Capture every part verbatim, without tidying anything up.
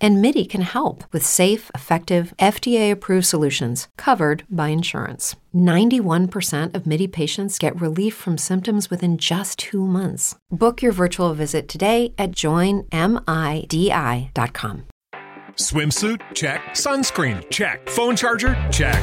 and Midi can help with safe, effective, F D A-approved solutions covered by insurance. ninety-one percent of Midi patients get relief from symptoms within just two months. Book your virtual visit today at join midi dot com. Swimsuit? Check. Sunscreen? Check. Phone charger? Check.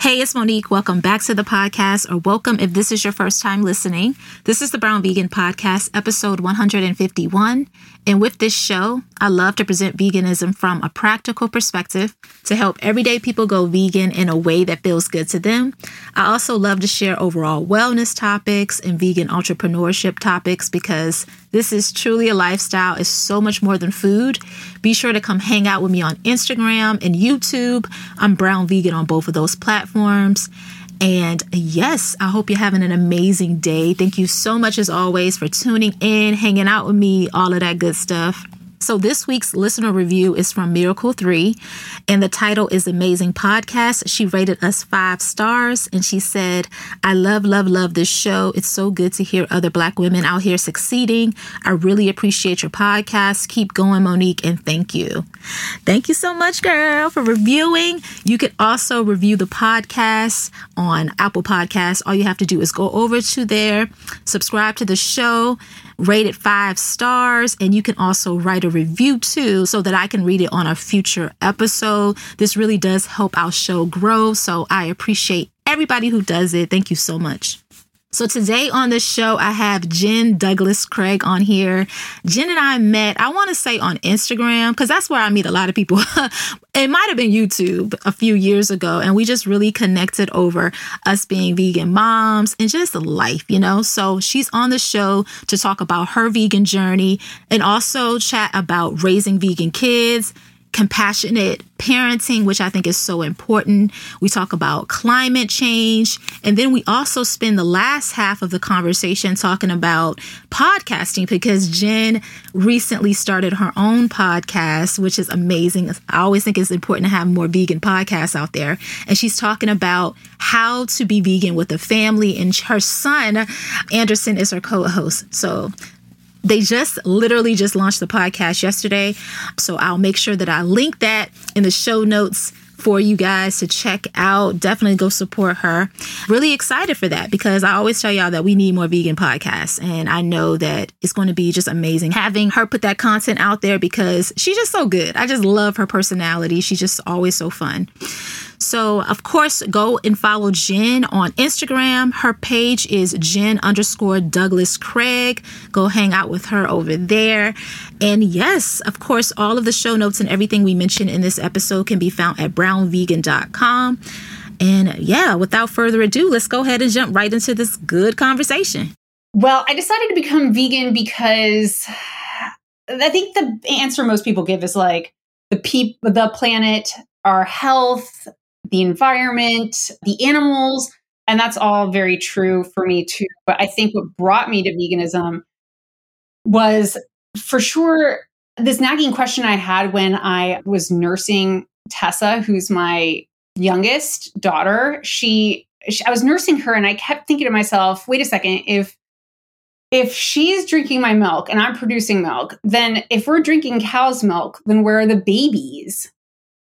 Hey, it's Monique. Welcome back to the podcast, or welcome if this is your first time listening. This is the Brown Vegan Podcast, episode one fifty-one. And with this show, I love to present veganism from a practical perspective to help everyday people go vegan in a way that feels good to them. I also love to share overall wellness topics and vegan entrepreneurship topics, because this is truly a lifestyle. It's so much more than food. Be sure to come hang out with me on Instagram and YouTube. I'm Brown Vegan on both of those platforms. And yes, I hope you're having an amazing day. Thank you so much, as always, for tuning in, hanging out with me, all of that good stuff. So this week's listener review is from Miracle three, and the title is Amazing Podcast. She rated us five stars, and she said, I love, love, love this show. It's so good to hear other Black women out here succeeding. I really appreciate your podcast. Keep going, Monique, and thank you. Thank you so much, girl, for reviewing. You can also review the podcast on Apple Podcasts. All you have to do is go over to there, subscribe to the show, rate it five stars, and you can also write a review too, so that I can read it on a future episode. This really does help our show grow, so I appreciate everybody who does it. Thank you so much. So today on this show, I have Jen Douglas-Craig on here. Jen and I met, I want to say on Instagram, because that's where I meet a lot of people. It might have been YouTube a few years ago, and we just really connected over us being vegan moms and just life, you know? So she's on the show to talk about her vegan journey and also chat about raising vegan kids, compassionate parenting, which I think is so important. We talk about climate change. And then we also spend the last half of the conversation talking about podcasting, because Jen recently started her own podcast, which is amazing. I always think it's important to have more vegan podcasts out there. And she's talking about how to be vegan with a family. And her son, Anderson, is her co-host. So they just literally just launched the podcast yesterday, so I'll make sure that I link that in the show notes for you guys to check out. Definitely go support her. Really excited for that, because I always tell y'all that we need more vegan podcasts, and I know that it's going to be just amazing having her put that content out there, because she's just so good. I just love her personality. She's just always so fun. So, of course, go and follow Jen on Instagram. Her page is Jen underscore Douglas Craig. Go hang out with her over there. And yes, of course, all of the show notes and everything we mentioned in this episode can be found at brown vegan dot com. And yeah, without further ado, let's go ahead and jump right into this good conversation. Well, I decided to become vegan because I think the answer most people give is like the peop- the planet, our health, the environment, the animals, and that's all very true for me too. But I think what brought me to veganism was for sure this nagging question I had when I was nursing Tessa, who's my youngest daughter. She, she I was nursing her, and I kept thinking to myself, wait a second, if if she's drinking my milk and I'm producing milk, then if we're drinking cow's milk, then where are the babies?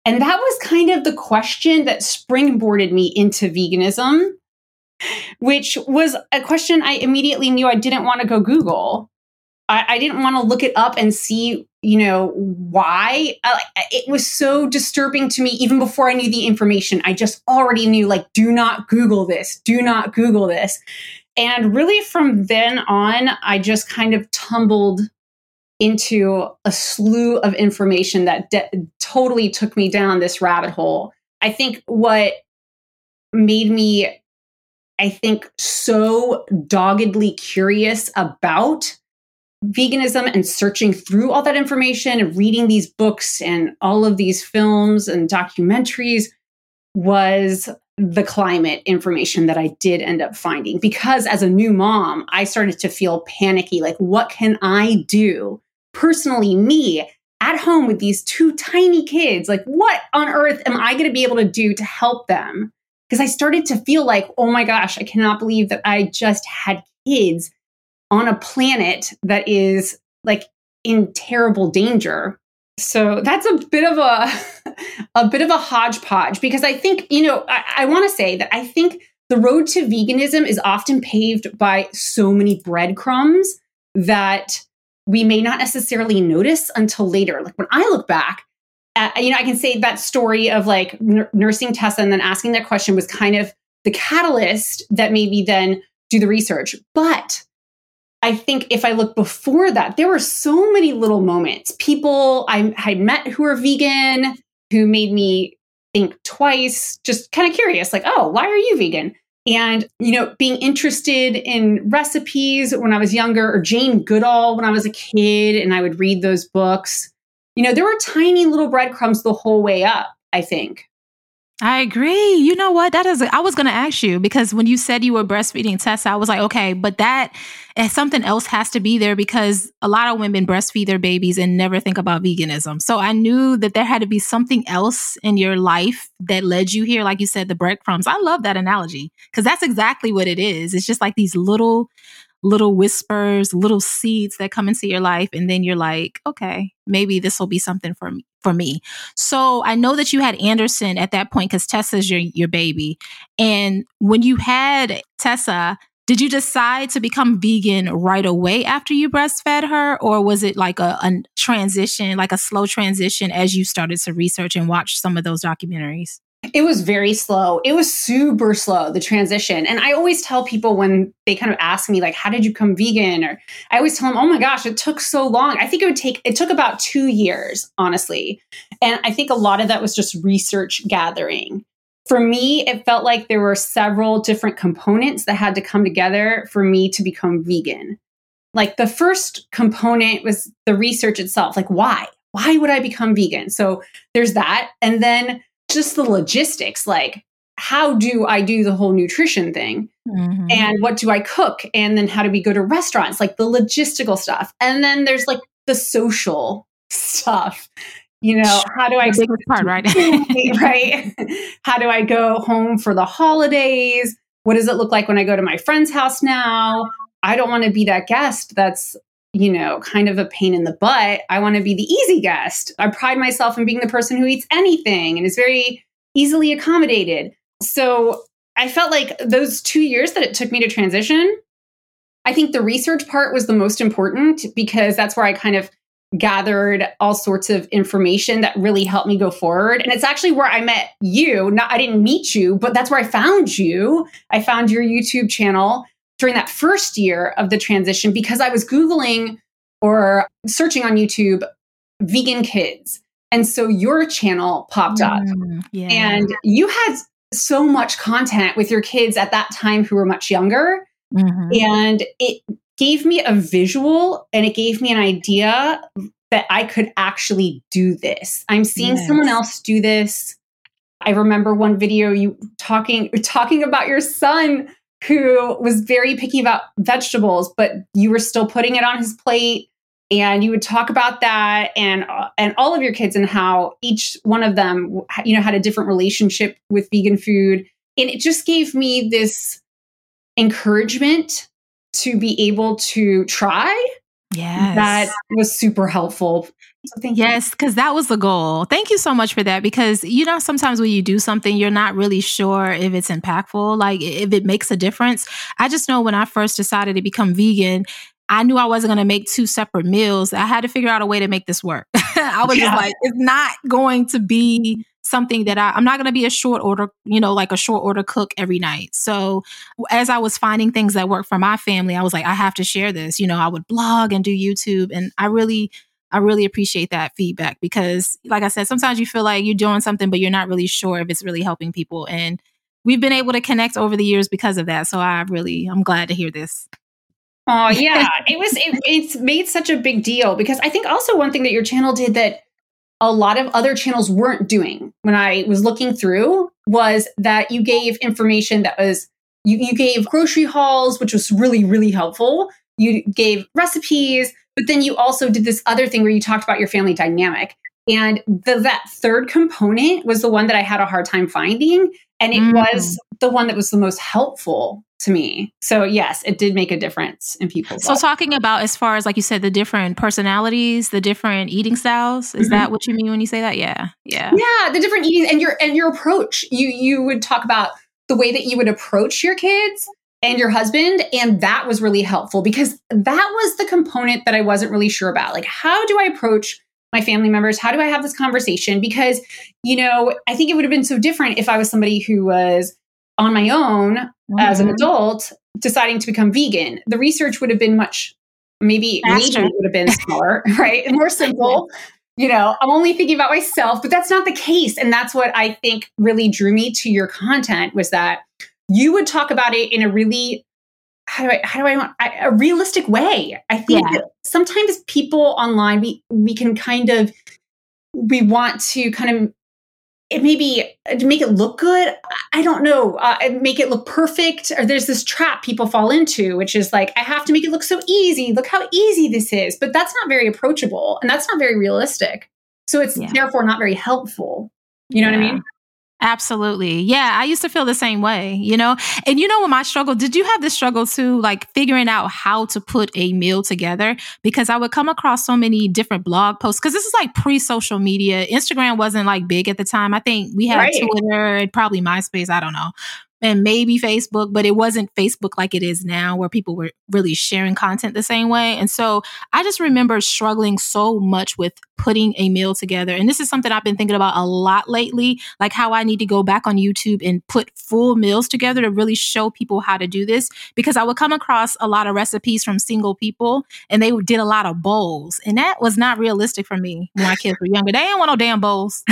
And that was kind of the question that springboarded me into veganism, which was a question I immediately knew I didn't want to go Google. I, I didn't want to look it up and see, you know, why. I, it was so disturbing to me even before I knew the information. I just already knew, like, do not Google this. Do not Google this. And really from then on, I just kind of tumbled into a slew of information that de- totally took me down this rabbit hole. I think what made me, I think, so doggedly curious about veganism and searching through all that information and reading these books and all of these films and documentaries was the climate information that I did end up finding. Because as a new mom, I started to feel panicky. Like, what can I do personally, me, at home with these two tiny kids? Like, what on earth am I going to be able to do to help them? Because I started to feel like, oh my gosh, I cannot believe that I just had kids on a planet that is like in terrible danger. So that's a bit of a, a bit of a hodgepodge, because I think, you know, I, I want to say that I think the road to veganism is often paved by so many breadcrumbs that we may not necessarily notice until later. Like when I look back, uh, you know, I can say that story of like n- nursing Tessa and then asking that question was kind of the catalyst that made me then do the research. But I think if I look before that, there were so many little moments. People I had met who are vegan, who made me think twice, just kind of curious, like, oh, why are you vegan? And, you know, being interested in recipes when I was younger, or Jane Goodall when I was a kid, and I would read those books. You know, there were tiny little breadcrumbs the whole way up, I think. I agree. You know what? That is, I was going to ask you, because when you said you were breastfeeding Tessa, I was like, okay, but that and something else has to be there, because a lot of women breastfeed their babies and never think about veganism. So I knew that there had to be something else in your life that led you here. Like you said, the breadcrumbs. I love that analogy, because that's exactly what it is. It's just like these little, little whispers, little seeds that come into your life. And then you're like, okay, maybe this will be something for me. For me. So I know that you had Anderson at that point, because Tessa's your, your baby. And when you had Tessa, did you decide to become vegan right away after you breastfed her? Or was it like a, a transition, like a slow transition as you started to research and watch some of those documentaries? It was very slow. It was super slow, the transition. And I always tell people when they kind of ask me, like, how did you become vegan? Or I always tell them, oh my gosh, it took so long. I think it would take, it took about two years, honestly. And I think a lot of that was just research gathering. For me, it felt like there were several different components that had to come together for me to become vegan. Like the first component was the research itself. Like, why? Why would I become vegan? So there's that. And then just the logistics, like how do I do the whole nutrition thing? Mm-hmm. And what do I cook? And then how do we go to restaurants? Like the logistical stuff. And then there's like the social stuff, you know, how do I, part, right? Right? How do I go home for the holidays? What does it look like when I go to my friend's house now? I don't want to be that guest that's, you know, kind of a pain in the butt. I want to be the easy guest. I pride myself in being the person who eats anything and is very easily accommodated. So I felt like those two years that it took me to transition, I think the research part was the most important, because that's where I kind of gathered all sorts of information that really helped me go forward. And it's actually where I met you. Not, I didn't meet you, but that's where I found you. I found your YouTube channel during that first year of the transition, because I was Googling or searching on YouTube vegan kids. And so your channel popped up. Mm, yeah. And you had so much content with your kids at that time who were much younger. Mm-hmm. And it gave me a visual, and it gave me an idea that I could actually do this. I'm seeing yes. someone else do this. I remember one video you talking talking about your son who was very picky about vegetables, but you were still putting it on his plate. And you would talk about that and uh, and all of your kids, and how each one of them, you know, had a different relationship with vegan food. And it just gave me this encouragement to be able to try. Yes. That was super helpful. So thank yes, because that was the goal. Thank you so much for that. Because, you know, sometimes when you do something, you're not really sure if it's impactful, like if it makes a difference. I just know when I first decided to become vegan, I knew I wasn't going to make two separate meals. I had to figure out a way to make this work. I was yeah. just like, it's not going to be something that I, I'm not going to be a short order, you know, like a short order cook every night. So as I was finding things that work for my family, I was like, I have to share this. You know, I would blog and do YouTube. And I really, I really appreciate that feedback, because like I said, sometimes you feel like you're doing something, but you're not really sure if it's really helping people. And we've been able to connect over the years because of that. So I really, I'm glad to hear this. Oh yeah, it was, it, it's made such a big deal because I think also one thing that your channel did that a lot of other channels weren't doing when I was looking through was that you gave information that was, you, you gave grocery hauls, which was really, really helpful. You gave recipes, but then you also did this other thing where you talked about your family dynamic. And the, that third component was the one that I had a hard time finding. And it mm. was the one that was the most helpful to me. So yes, it did make a difference in people's lives. So talking about, as far as, like you said, the different personalities, the different eating styles, is mm-hmm. that what you mean when you say that? Yeah. Yeah. Yeah. The different eating and your, and your approach, you, you would talk about the way that you would approach your kids and your husband. And that was really helpful because that was the component that I wasn't really sure about. Like, how do I approach my family members? How do I have this conversation? Because, you know, I think it would have been so different if I was somebody who was on my own mm-hmm. as an adult deciding to become vegan. The research would have been much, maybe maybe it would have been smaller, right? More simple. You know, I'm only thinking about myself, but that's not the case. And that's what I think really drew me to your content, was that you would talk about it in a really, how do I, how do I want, I, a realistic way. I think yeah. that sometimes people online, we, we can kind of, we want to kind of, it maybe to make it look good. I don't know. Uh, make it look perfect. Or there's this trap people fall into, which is like, I have to make it look so easy. Look how easy this is. But that's not very approachable and that's not very realistic. So it's yeah. therefore not very helpful. You know yeah. what I mean? Absolutely. Yeah. I used to feel the same way, you know, and you know, what my struggle, did you have this struggle too, like figuring out how to put a meal together? Because I would come across so many different blog posts, because this is like pre-social media. Instagram wasn't like big at the time. I think we had right. Twitter and probably MySpace. I don't know. And maybe Facebook, but it wasn't Facebook like it is now where people were really sharing content the same way. And so I just remember struggling so much with putting a meal together. And this is something I've been thinking about a lot lately, like how I need to go back on YouTube and put full meals together to really show people how to do this, because I would come across a lot of recipes from single people and they did a lot of bowls. And that was not realistic for me when my kids were younger. They didn't want no damn bowls.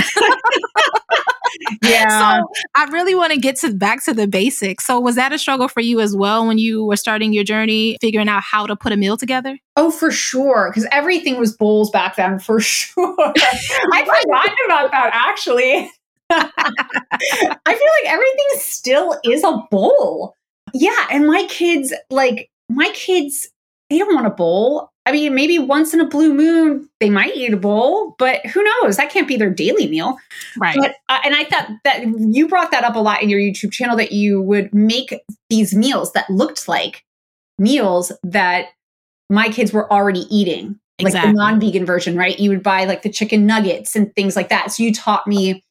Yeah. So I really want to get to back to the basics. So was that a struggle for you as well when you were starting your journey, figuring out how to put a meal together? Oh, for sure. Because everything was bowls back then, for sure. I forgot about that, actually. I feel like everything still is a bowl. Yeah. And my kids, like my kids, they don't want a bowl. I mean, maybe once in a blue moon, they might eat a bowl, but who knows? That can't be their daily meal. Right. But, uh, and I thought that you brought that up a lot in your YouTube channel, that you would make these meals that looked like meals that my kids were already eating, exactly. Like the non-vegan version, right? You would buy like the chicken nuggets and things like that. So you taught me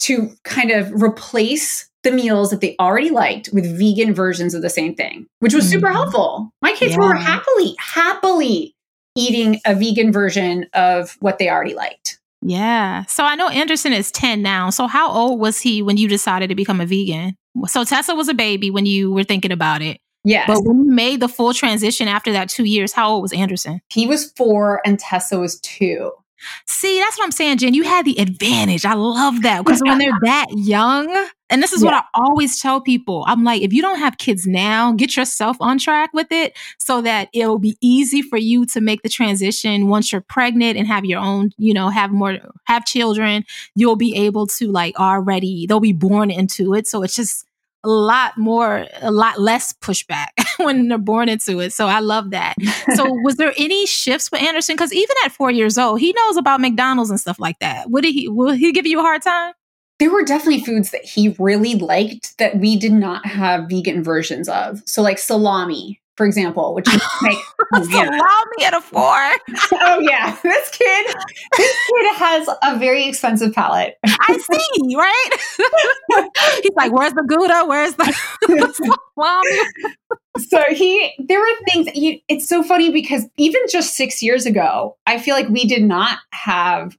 to kind of replace the meals that they already liked with vegan versions of the same thing, which was mm-hmm. super helpful. My kids yeah. were happily, happily eating a vegan version of what they already liked. Yeah. So I know Anderson is ten now. So how old was he when you decided to become a vegan? So Tessa was a baby when you were thinking about it. Yes. But when you made the full transition after that two years, how old was Anderson? He was four and Tessa was two. See, that's what I'm saying, Jen. You had the advantage. I love that. Because when they're that young, and this is yeah. what I always tell people, I'm like, if you don't have kids now, get yourself on track with it so that it'll be easy for you to make the transition once you're pregnant and have your own, you know, have more, have children. You'll be able to like already, they'll be born into it. So it's just a lot more, a lot less pushback when they're born into it. So I love that. So was there any shifts with Anderson? Because even at four years old, he knows about McDonald's and stuff like that. Would he, will he give you a hard time? There were definitely foods that he really liked that we did not have vegan versions of. So like salami, for example, which is like oh, salami at a four. Oh yeah. This kid, this kid has a very expensive palate. I see, right? He's like, where's the Gouda? Where's the, the salami? So he, there were things, you, it's so funny because even just six years ago, I feel like we did not have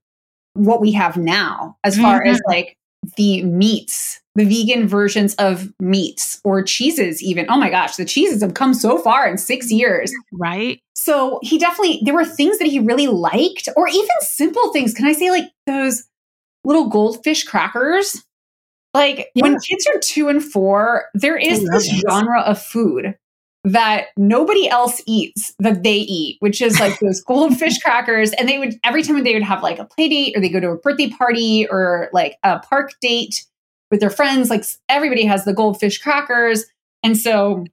what we have now as far mm-hmm. as like the meats, the vegan versions of meats or cheeses even. Oh my gosh, the cheeses have come so far in six years. Right. So he definitely, there were things that he really liked, or even simple things. Can I say like those little goldfish crackers? Like yeah. when kids are two and four, there is this it. genre of food that nobody else eats that they eat, which is like those goldfish crackers. And they would, every time they would have like a play date or they go to a birthday party or like a park date with their friends, like everybody has the goldfish crackers. And so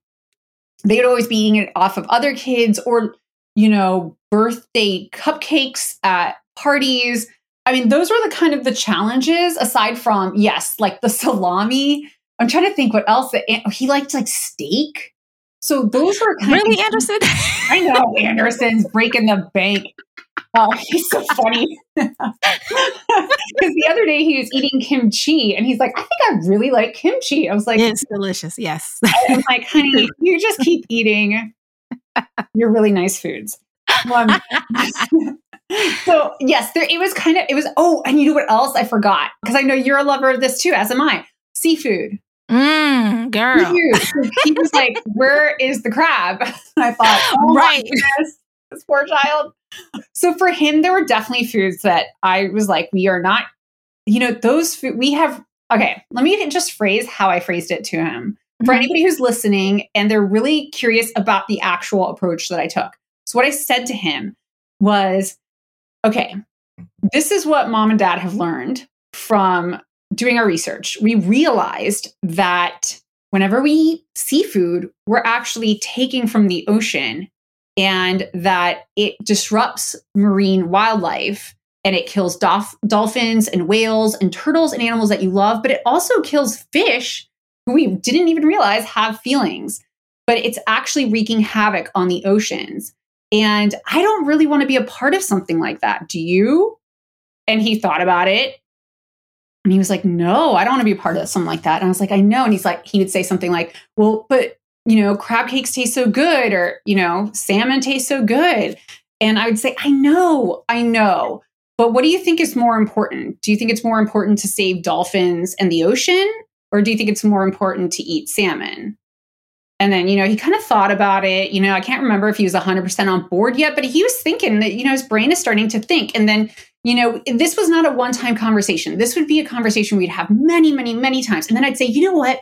they would always be eating it off of other kids or, you know, birthday cupcakes at parties. I mean, those were the kind of the challenges aside from, yes, like the salami. I'm trying to think what else. That, oh, he liked like steak. So those were kind really of, Anderson. I know Anderson's breaking the bank. Oh, he's so funny. Because the other day he was eating kimchi and he's like, I think I really like kimchi. I was like, it's delicious. Yes. I'm like, honey, you just keep eating your really nice foods. Um, so yes, there, it was kind of, it was, oh, and you know what else I forgot? Because I know you're a lover of this too, as am I. Seafood. Mm, girl. He was like, where is the crab? And I thought, oh right. my goodness, this poor child. So for him, there were definitely foods that I was like, we are not, you know, those food we have. Okay. Let me just phrase how I phrased it to him for mm-hmm. anybody who's listening. And they're really curious about the actual approach that I took. So what I said to him was, okay, this is what mom and dad have learned from doing our research. We realized that whenever we eat seafood, we're actually taking from the ocean and that it disrupts marine wildlife and it kills dolph- dolphins and whales and turtles and animals that you love, but it also kills fish who we didn't even realize have feelings, but it's actually wreaking havoc on the oceans. And I don't really want to be a part of something like that. Do you? And he thought about it. And he was like, no, I don't want to be a part of something like that. And I was like, I know. And he's like, he would say something like, well, but, you know, crab cakes taste so good or, you know, salmon tastes so good. And I would say, I know, I know. But what do you think is more important? Do you think it's more important to save dolphins and the ocean? Or do you think it's more important to eat salmon? And then, you know, he kind of thought about it. You know, I can't remember if he was one hundred percent on board yet, but he was thinking that, you know, his brain is starting to think. And then, you know, this was not a one-time conversation. This would be a conversation we'd have many, many, many times. And then I'd say, you know what?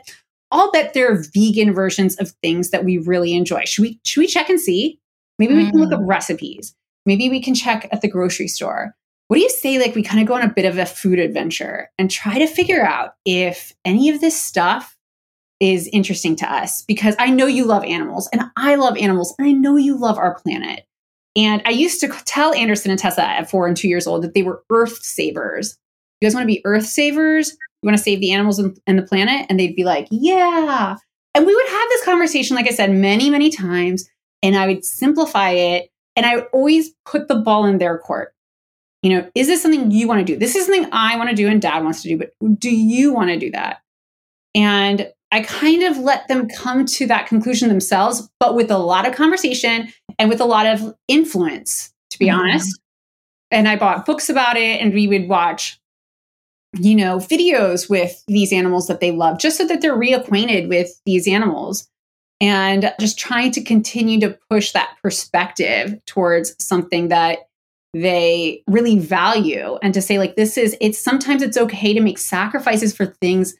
I'll bet there are vegan versions of things that we really enjoy. Should we, should we check and see? Maybe we can look up recipes. Maybe we can check at the grocery store. What do you say? Like we kind of go on a bit of a food adventure and try to figure out if any of this stuff is interesting to us, because I know you love animals and I love animals and I know you love our planet. And I used to tell Anderson and Tessa at four and two years old that they were earth savers. You guys want to be earth savers? You want to save the animals and, and the planet? And they'd be like, yeah. And we would have this conversation, like I said, many, many times. And I would simplify it. And I would always put the ball in their court. You know, is this something you want to do? This is something I want to do and dad wants to do, but do you want to do that? And I kind of let them come to that conclusion themselves, but with a lot of conversation and with a lot of influence, to be mm-hmm. honest. And I bought books about it and we would watch, you know, videos with these animals that they love, just so that they're reacquainted with these animals and just trying to continue to push that perspective towards something that they really value. And to say like, this is, it's sometimes it's okay to make sacrifices for things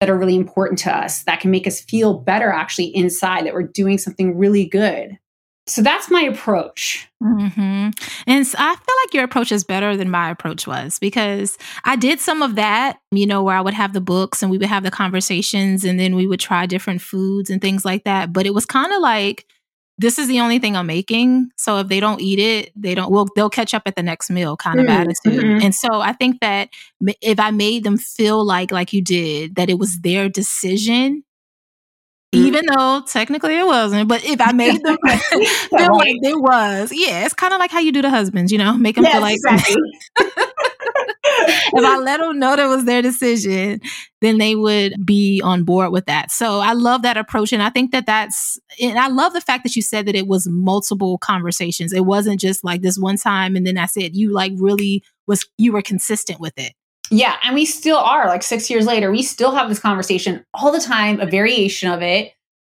that are really important to us, that can make us feel better actually inside, that we're doing something really good. So that's my approach. Mm-hmm. And so I feel like your approach is better than my approach was, because I did some of that, you know, where I would have the books and we would have the conversations and then we would try different foods and things like that. But it was kind of like, this is the only thing I'm making. So if they don't eat it, they don't, well, they'll catch up at the next meal kind of mm, attitude. Mm-hmm. And so I think that if I made them feel like, like you did, that it was their decision, mm-hmm. even though technically it wasn't, but if I made them feel like it was, yeah, it's kind of like how you do the husbands, you know, make them yes, feel like, exactly. If I let them know that was their decision, then they would be on board with that. So I love that approach. And I think that that's, and I love the fact that you said that it was multiple conversations. It wasn't just like this one time. And then I said, you like really was, you were consistent with it. Yeah. And we still are, like six years later, we still have this conversation all the time, a variation of it.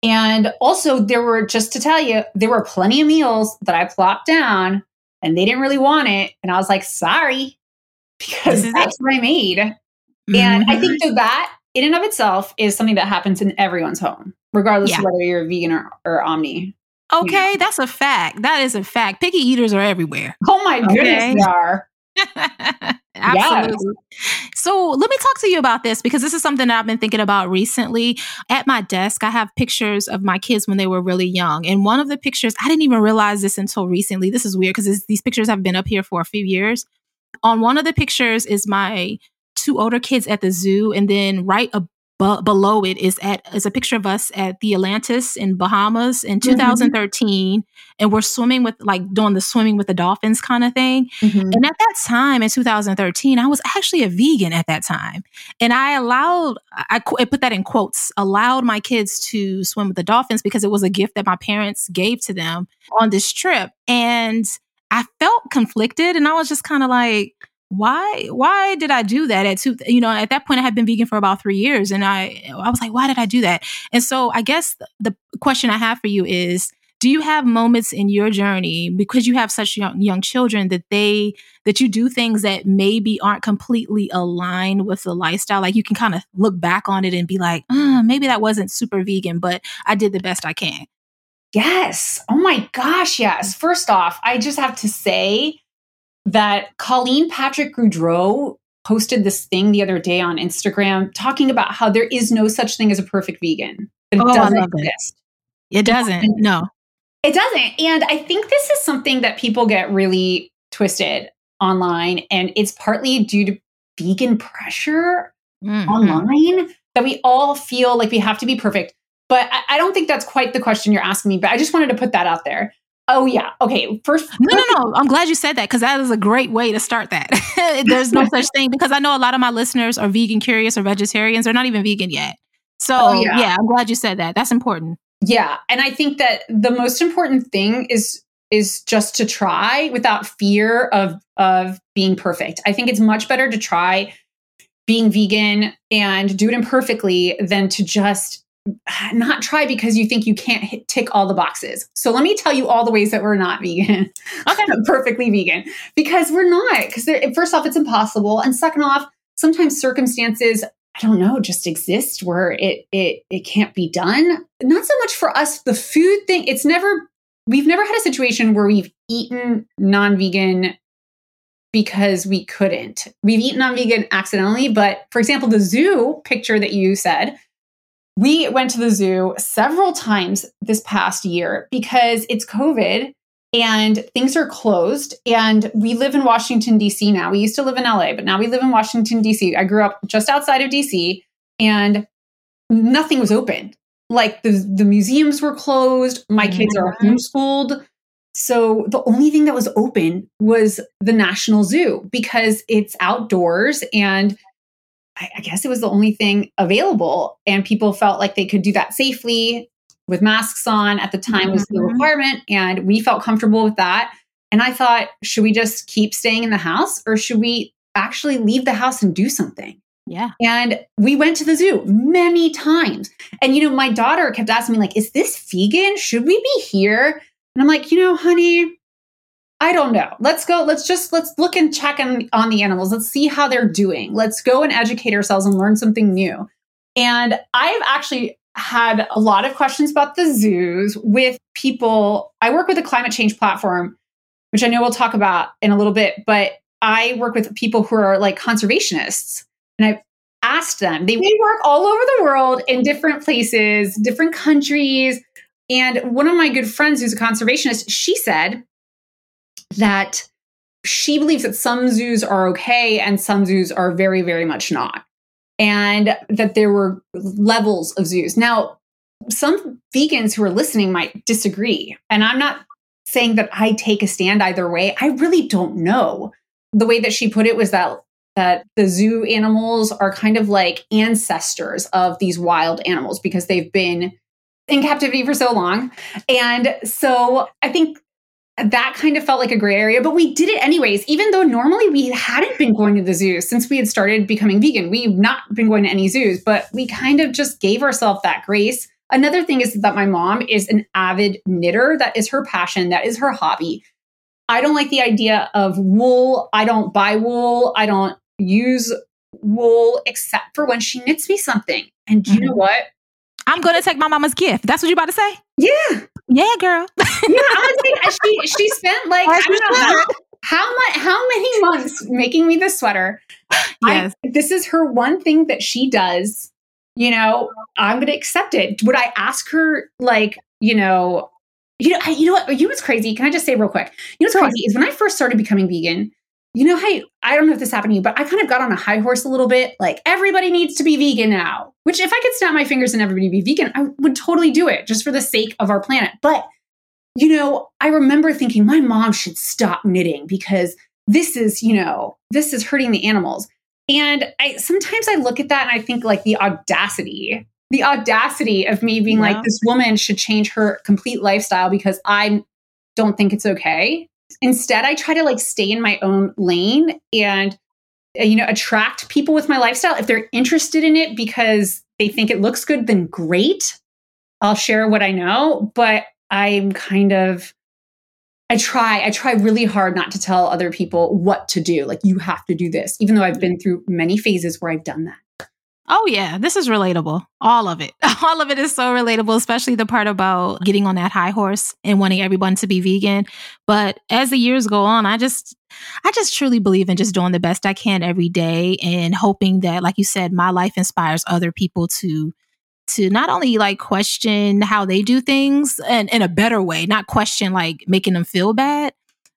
And also there were, just to tell you, there were plenty of meals that I plopped down and they didn't really want it. And I was like, sorry. Because that's what I made. And mm-hmm. I think that in and of itself is something that happens in everyone's home, regardless yeah. of whether you're a vegan or, or omni. Okay, you know? That's a fact. That is a fact. Picky eaters are everywhere. Oh my okay. goodness, they are. Absolutely. Yes. So let me talk to you about this, because this is something that I've been thinking about recently. At my desk, I have pictures of my kids when they were really young. And one of the pictures, I didn't even realize this until recently. This is weird because these pictures have been up here for a few years. On one of the pictures is my two older kids at the zoo. And then right above But below it is at is a picture of us at the Atlantis in Bahamas in two thousand thirteen. Mm-hmm. And we're swimming with, like, doing the swimming with the dolphins kind of thing. Mm-hmm. And at that time in two thousand thirteen, I was actually a vegan at that time. And I allowed, I, I put that in quotes, allowed my kids to swim with the dolphins because it was a gift that my parents gave to them on this trip. And I felt conflicted, and I was just kind of like, Why? Why did I do that? At two, you know, at that point, I had been vegan for about three years, and I, I was like, why did I do that? And so, I guess the question I have for you is: do you have moments in your journey, because you have such young, young children, that they that you do things that maybe aren't completely aligned with the lifestyle? Like, you can kind of look back on it and be like, oh, maybe that wasn't super vegan, but I did the best I can. Yes. Oh my gosh. Yes. First off, I just have to say that Colleen Patrick Goudreau posted this thing the other day on Instagram talking about how there is no such thing as a perfect vegan. It oh, doesn't I love exist. It. it doesn't. And no, it doesn't. And I think this is something that people get really twisted online. And it's partly due to vegan pressure mm-hmm. online that we all feel like we have to be perfect. But I, I don't think that's quite the question you're asking me, but I just wanted to put that out there. Oh, yeah. Okay. First, no, no, no. I'm glad you said that, because that is a great way to start that. There's no such thing, because I know a lot of my listeners are vegan curious or vegetarians. They're not even vegan yet. So, oh, yeah. yeah, I'm glad you said that. That's important. Yeah. And I think that the most important thing is is just to try without fear of of being perfect. I think it's much better to try being vegan and do it imperfectly than to just not try because you think you can't hit, tick all the boxes. So let me tell you all the ways that we're not vegan, okay. perfectly vegan, because we're not. Because first off, it's impossible, and second off, sometimes circumstances, I don't know, just exist where it it it can't be done. Not so much for us the food thing. It's never we've never had a situation where we've eaten non-vegan because we couldn't. We've eaten non-vegan accidentally, but for example, the zoo picture that you said. We went to the zoo several times this past year because it's COVID and things are closed. And we live in Washington, D C now. We used to live in L A, but now we live in Washington, D C. I grew up just outside of D C and nothing was open. Like the, the museums were closed. My kids are homeschooled. So the only thing that was open was the National Zoo because it's outdoors, and I guess it was the only thing available, and people felt like they could do that safely with masks on at the time mm-hmm. was the requirement. And we felt comfortable with that. And I thought, should we just keep staying in the house, or should we actually leave the house and do something? Yeah. And we went to the zoo many times. And, you know, my daughter kept asking me, like, is this vegan? Should we be here? And I'm like, you know, honey, I don't know. Let's go. Let's just, let's look and check in on the animals. Let's see how they're doing. Let's go and educate ourselves and learn something new. And I've actually had a lot of questions about the zoos with people. I work with a climate change platform, which I know we'll talk about in a little bit, but I work with people who are like conservationists. And I've asked them, they work all over the world in different places, different countries. And one of my good friends who's a conservationist, she said that she believes that some zoos are okay and some zoos are very, very much not. And that there were levels of zoos. Now, some vegans who are listening might disagree. And I'm not saying that I take a stand either way. I really don't know. The way that she put it was that that the zoo animals are kind of like ancestors of these wild animals because they've been in captivity for so long. And so I think that kind of felt like a gray area, but we did it anyways, even though normally we hadn't been going to the zoo since we had started becoming vegan. We've not been going to any zoos, but we kind of just gave ourselves that grace. Another thing is that my mom is an avid knitter. That is her passion. That is her hobby. I don't like the idea of wool. I don't buy wool. I don't use wool except for when she knits me something. And do you mm-hmm. know what? I'm going to take my mama's gift. That's what you about to say? Yeah. Yeah, girl. yeah, I was thinking, she, she spent like, I don't know how, how, much, how many months making me this sweater. Yes. I, this is her one thing that she does. You know, I'm going to accept it. Would I ask her like, you know, you know, I, you know what, you know what's crazy? Can I just say real quick? You know what's crazy is when I first started becoming vegan, you know, hey, I don't know if this happened to you, but I kind of got on a high horse a little bit. Like everybody needs to be vegan now, which if I could snap my fingers and everybody be vegan, I would totally do it just for the sake of our planet. But, you know, I remember thinking my mom should stop knitting because this is, you know, this is hurting the animals. And I sometimes I look at that and I think like the audacity, the audacity of me being yeah. like, this woman should change her complete lifestyle because I don't think it's okay. Instead, I try to like stay in my own lane and, you know, attract people with my lifestyle. If they're interested in it because they think it looks good, then great. I'll share what I know, but I'm kind of, I try, I try really hard not to tell other people what to do. Like you have to do this, even though I've been through many phases where I've done that. Oh yeah, this is relatable. All of it. All of it is so relatable, especially the part about getting on that high horse and wanting everyone to be vegan. But as the years go on, I just I just truly believe in just doing the best I can every day and hoping that, like you said, my life inspires other people to to not only like question how they do things and in a better way, not question like making them feel bad,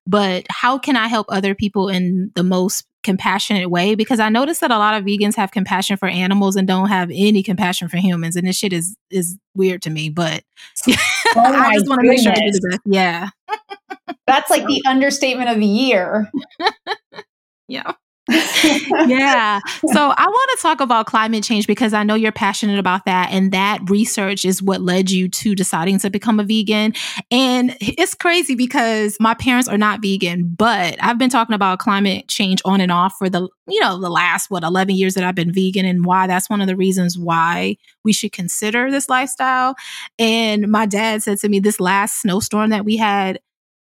but how can I help other people in the most compassionate way? Because I noticed that a lot of vegans have compassion for animals and don't have any compassion for humans. And this shit is, is weird to me, but oh I just want to make sure I do the best. Yeah. That's like the understatement of the year. yeah. yeah. So I want to talk about climate change because I know you're passionate about that. And that research is what led you to deciding to become a vegan. And it's crazy because my parents are not vegan, but I've been talking about climate change on and off for the, you know, the last, what, eleven years that I've been vegan and why that's one of the reasons why we should consider this lifestyle. And my dad said to me this last snowstorm that we had,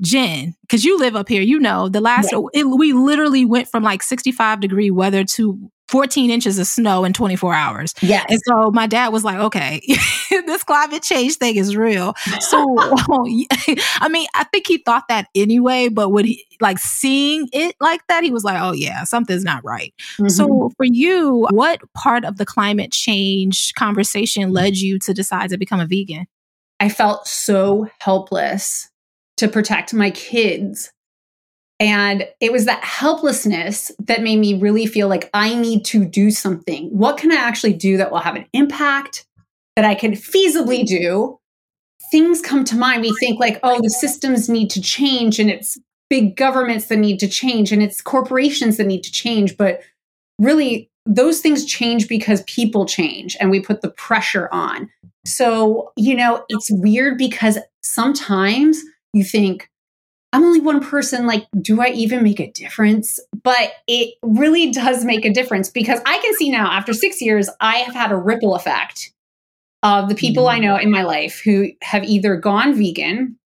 Jen, because you live up here, you know, the last, yeah. it, we literally went from like sixty-five degree weather to fourteen inches of snow in twenty-four hours. Yeah. And so my dad was like, okay, this climate change thing is real. So, I mean, I think he thought that anyway, but when he, like seeing it like that, he was like, oh yeah, something's not right. Mm-hmm. So for you, what part of the climate change conversation led you to decide to become a vegan? I felt so helpless to protect my kids. And it was that helplessness that made me really feel like I need to do something. What can I actually do that will have an impact that I can feasibly do? Things come to mind. We think like, oh, the systems need to change and it's big governments that need to change and it's corporations that need to change. But really, those things change because people change and we put the pressure on. So, you know, it's weird because sometimes you think, I'm only one person, like, do I even make a difference? But it really does make a difference because I can see now after six years, I have had a ripple effect of the people I know in my life who have either gone vegan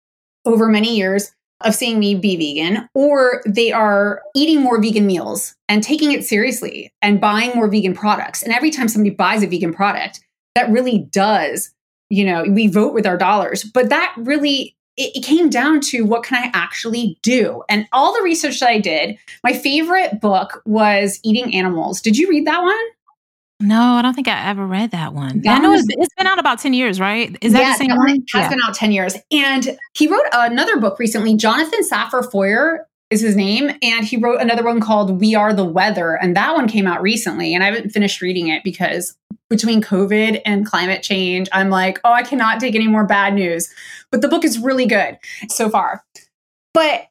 over many years of seeing me be vegan, or they are eating more vegan meals and taking it seriously and buying more vegan products. And every time somebody buys a vegan product, that really does, you know, we vote with our dollars, but that really it came down to what can I actually do? And all the research that I did, my favorite book was Eating Animals. Did you read that one? No, I don't think I ever read that one. That I know was, it's, it's been out about ten years, right? Is that yeah, the same that one? It has yeah. been out ten years. And he wrote another book recently. Jonathan Safran Foer is his name. And he wrote another one called We Are the Weather. And that one came out recently. And I haven't finished reading it because between COVID and climate change, I'm like, oh, I cannot take any more bad news. But the book is really good so far. But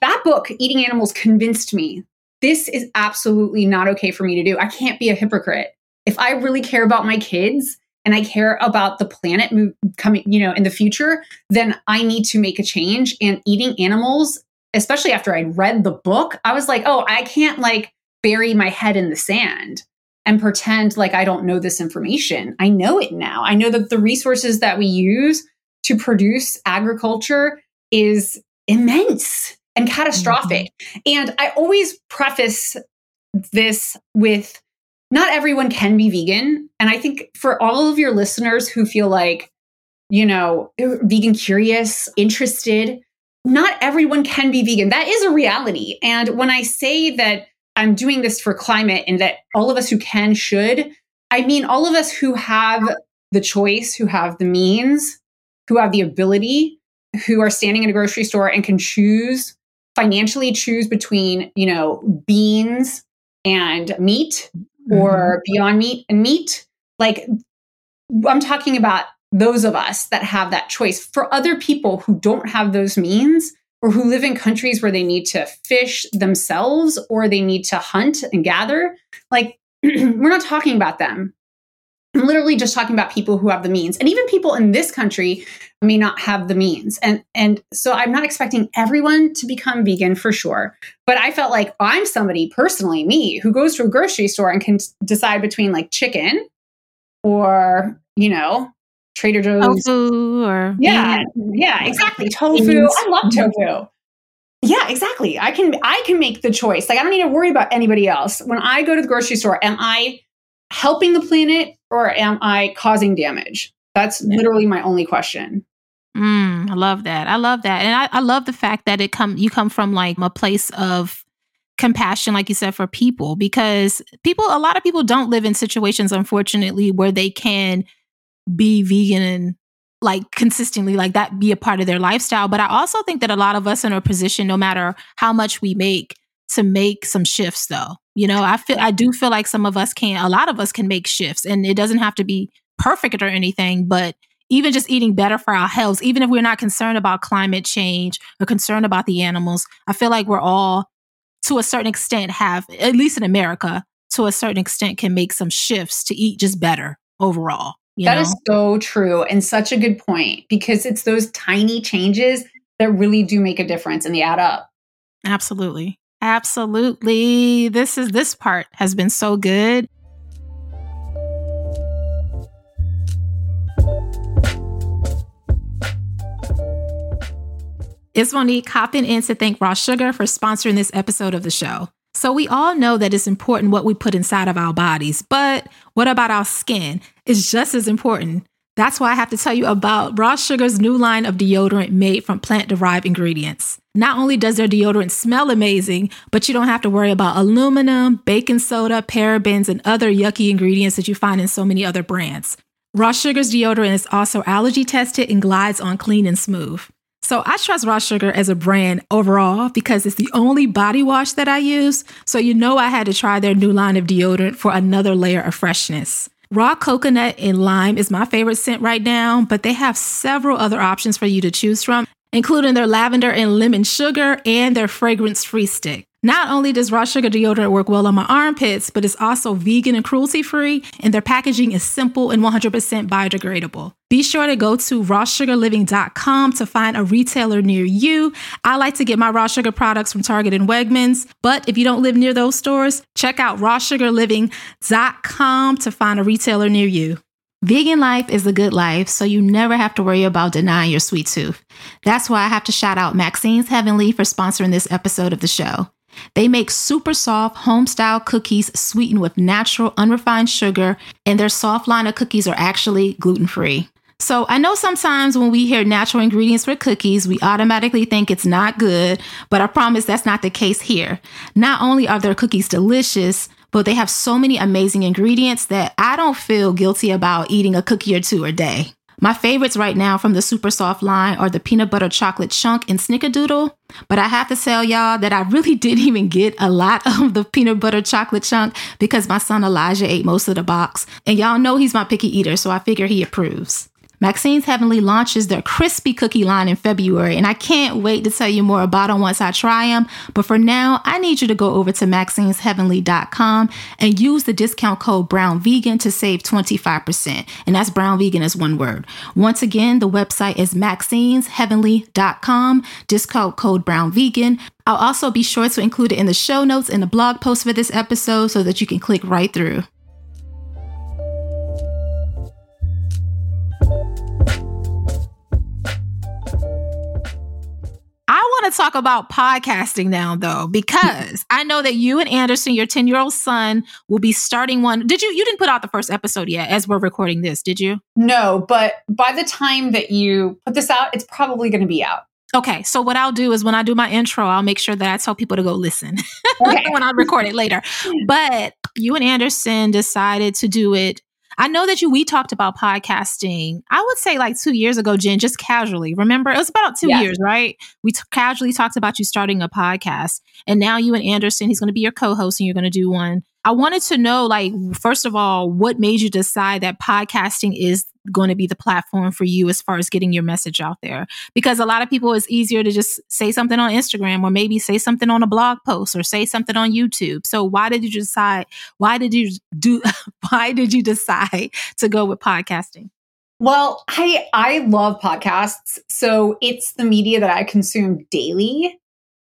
that book, Eating Animals, convinced me this is absolutely not okay for me to do. I can't be a hypocrite. If I really care about my kids and I care about the planet move, coming, you know, in the future, then I need to make a change. And Eating Animals, especially after I read the book, I was like, oh, I can't like bury my head in the sand and pretend like I don't know this information. I know it now. I know that the resources that we use to produce agriculture is immense and catastrophic. Mm-hmm. And I always preface this with not everyone can be vegan. And I think for all of your listeners who feel like, you know, vegan curious, interested, not everyone can be vegan. That is a reality. And when I say that I'm doing this for climate and that all of us who can should, I mean all of us who have the choice, who have the means, who have the ability, who are standing in a grocery store and can choose, financially choose between, you know, beans and meat or mm-hmm. Beyond Meat and meat. Like, I'm talking about those of us that have that choice. For other people who don't have those means or who live in countries where they need to fish themselves or they need to hunt and gather, like, we're not talking about them. I'm literally just talking about people who have the means. And even people in this country may not have the means. And and so I'm not expecting everyone to become vegan for sure. But I felt like I'm somebody personally, me, who goes to a grocery store and can decide between like chicken or, you know, Trader Joe's. Tofu or... Yeah, yeah, exactly. Tofu. I love tofu. Yeah, exactly. I can I can make the choice. Like, I don't need to worry about anybody else. When I go to the grocery store, am I helping the planet or am I causing damage? That's literally my only question. Mm, I love that. I love that. And I, I love the fact that it come you come from like a place of compassion, like you said, for people, because people, a lot of people don't live in situations, unfortunately, where they can be vegan and like consistently like that be a part of their lifestyle. But I also think that a lot of us in our position, no matter how much we make, to make some shifts though. You know, I feel, I do feel like some of us can, a lot of us can make shifts, and it doesn't have to be perfect or anything, but even just eating better for our health, even if we're not concerned about climate change or concerned about the animals, I feel like we're all to a certain extent have, at least in America, to a certain extent can make some shifts to eat just better overall. You that know? Is so true. And such a good point, because it's those tiny changes that really do make a difference and they add up. Absolutely. Absolutely. This is this part has been so good. It's Monique hopping in to thank Raw Sugar for sponsoring this episode of the show. So we all know that it's important what we put inside of our bodies, but what about our skin? It's just as important. That's why I have to tell you about Raw Sugar's new line of deodorant made from plant-derived ingredients. Not only does their deodorant smell amazing, but you don't have to worry about aluminum, baking soda, parabens, and other yucky ingredients that you find in so many other brands. Raw Sugar's deodorant is also allergy tested and glides on clean and smooth. So I trust Raw Sugar as a brand overall because it's the only body wash that I use. So you know I had to try their new line of deodorant for another layer of freshness. Raw coconut and lime is my favorite scent right now, but they have several other options for you to choose from, including their lavender and lemon sugar and their fragrance-free stick. Not only does Raw Sugar deodorant work well on my armpits, but it's also vegan and cruelty-free, and their packaging is simple and one hundred percent biodegradable. Be sure to go to raw sugar living dot com to find a retailer near you. I like to get my Raw Sugar products from Target and Wegmans, but if you don't live near those stores, check out raw sugar living dot com to find a retailer near you. Vegan life is a good life, so you never have to worry about denying your sweet tooth. That's why I have to shout out Maxine's Heavenly for sponsoring this episode of the show. They make super soft home-style cookies sweetened with natural, unrefined sugar, and their soft line of cookies are actually gluten-free. So I know sometimes when we hear natural ingredients for cookies, we automatically think it's not good, but I promise that's not the case here. Not only are their cookies delicious, but they have so many amazing ingredients that I don't feel guilty about eating a cookie or two a day. My favorites right now from the super soft line are the peanut butter chocolate chunk and snickerdoodle. But I have to tell y'all that I really didn't even get a lot of the peanut butter chocolate chunk because my son Elijah ate most of the box. And y'all know he's my picky eater, so I figure he approves. Maxine's Heavenly launches their crispy cookie line in February, and I can't wait to tell you more about them once I try them. But for now, I need you to go over to maxines heavenly dot com and use the discount code BROWNVEGAN to save twenty-five percent. And that's Brown Vegan as one word. Once again, the website is maxines heavenly dot com, discount code BROWNVEGAN. I'll also be sure to include it in the show notes and the blog post for this episode so that you can click right through. I want to talk about podcasting now, though, because I know that you and Anderson, your ten-year-old son, will be starting one. Did you? You didn't put out the first episode yet as we're recording this, did you? No, but by the time that you put this out, it's probably going to be out. Okay, so what I'll do is when I do my intro, I'll make sure that I tell people to go listen okay. when I record it later. But you and Anderson decided to do it. I know that you, we talked about podcasting, I would say like two years ago, Jen, just casually. Remember, it was about two yeah. years, right? We t- casually talked about you starting a podcast, and now you and Anderson, he's going to be your co-host and you're going to do one. I wanted to know, like, first of all, what made you decide that podcasting is going to be the platform for you as far as getting your message out there? Because a lot of people, it's easier to just say something on Instagram or maybe say something on a blog post or say something on YouTube. So why did you decide, why did you do, why did you decide to go with podcasting? Well, I, I love podcasts. So it's the media that I consume daily.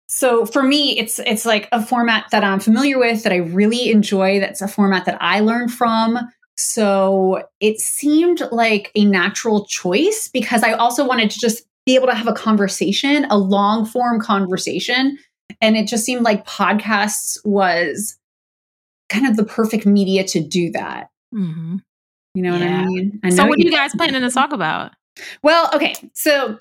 So for me, it's it's like a format that I'm familiar with, that I really enjoy. That's a format that I learned from. So it seemed like a natural choice because I also wanted to just be able to have a conversation, a long form conversation. And it just seemed like podcasts was kind of the perfect media to do that. Mm-hmm. You know yeah. what I mean? I know so what are you guys planning to talk about? Well, okay. So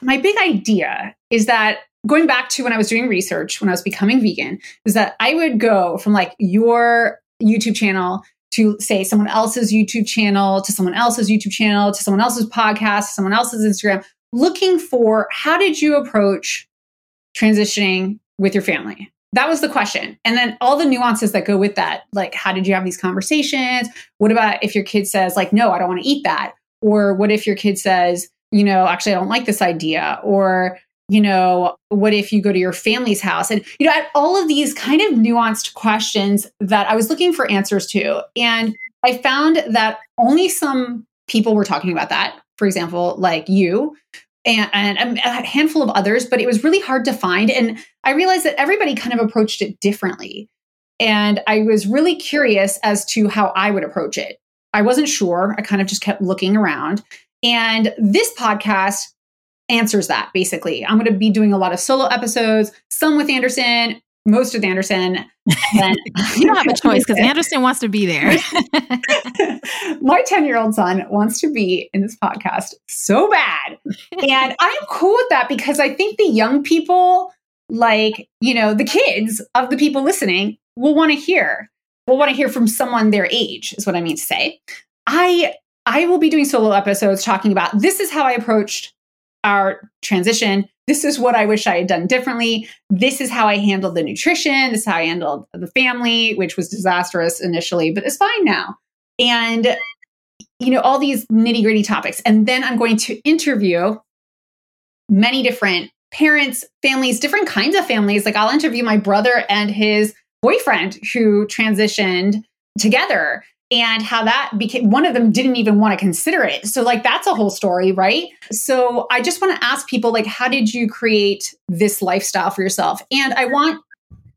my big idea is that going back to when I was doing research, when I was becoming vegan, is that I would go from like your YouTube channel to say someone else's YouTube channel, to someone else's YouTube channel, to someone else's podcast, to someone else's Instagram, looking for how did you approach transitioning with your family? That was the question. And then all the nuances that go with that, like how did you have these conversations? What about if your kid says like, no, I don't want to eat that? Or what if your kid says, you know, actually, I don't like this idea? Or you know, what if you go to your family's house? And, you know, I had all of these kind of nuanced questions that I was looking for answers to. And I found that only some people were talking about that, for example, like you and, and a handful of others, but it was really hard to find. And I realized that everybody kind of approached it differently. And I was really curious as to how I would approach it. I wasn't sure. I kind of just kept looking around. And this podcast answers that basically. I'm going to be doing a lot of solo episodes, some with Anderson, most with Anderson. And you don't have a choice because Anderson wants to be there. My ten-year-old son wants to be in this podcast so bad. And I'm cool with that because I think the young people, like, you know, the kids of the people listening will want to hear, will want to hear from someone their age is what I mean to say. I, I will be doing solo episodes talking about this is how I approached our transition. This is what I wish I had done differently. This is how I handled the nutrition. This is how I handled the family, which was disastrous initially, but it's fine now. And, you know, all these nitty gritty topics. And then I'm going to interview many different parents, families, different kinds of families. Like I'll interview my brother and his boyfriend who transitioned together and how that became, one of them didn't even want to consider it. So like, that's a whole story, right? So I just want to ask people, like, how did you create this lifestyle for yourself? And I want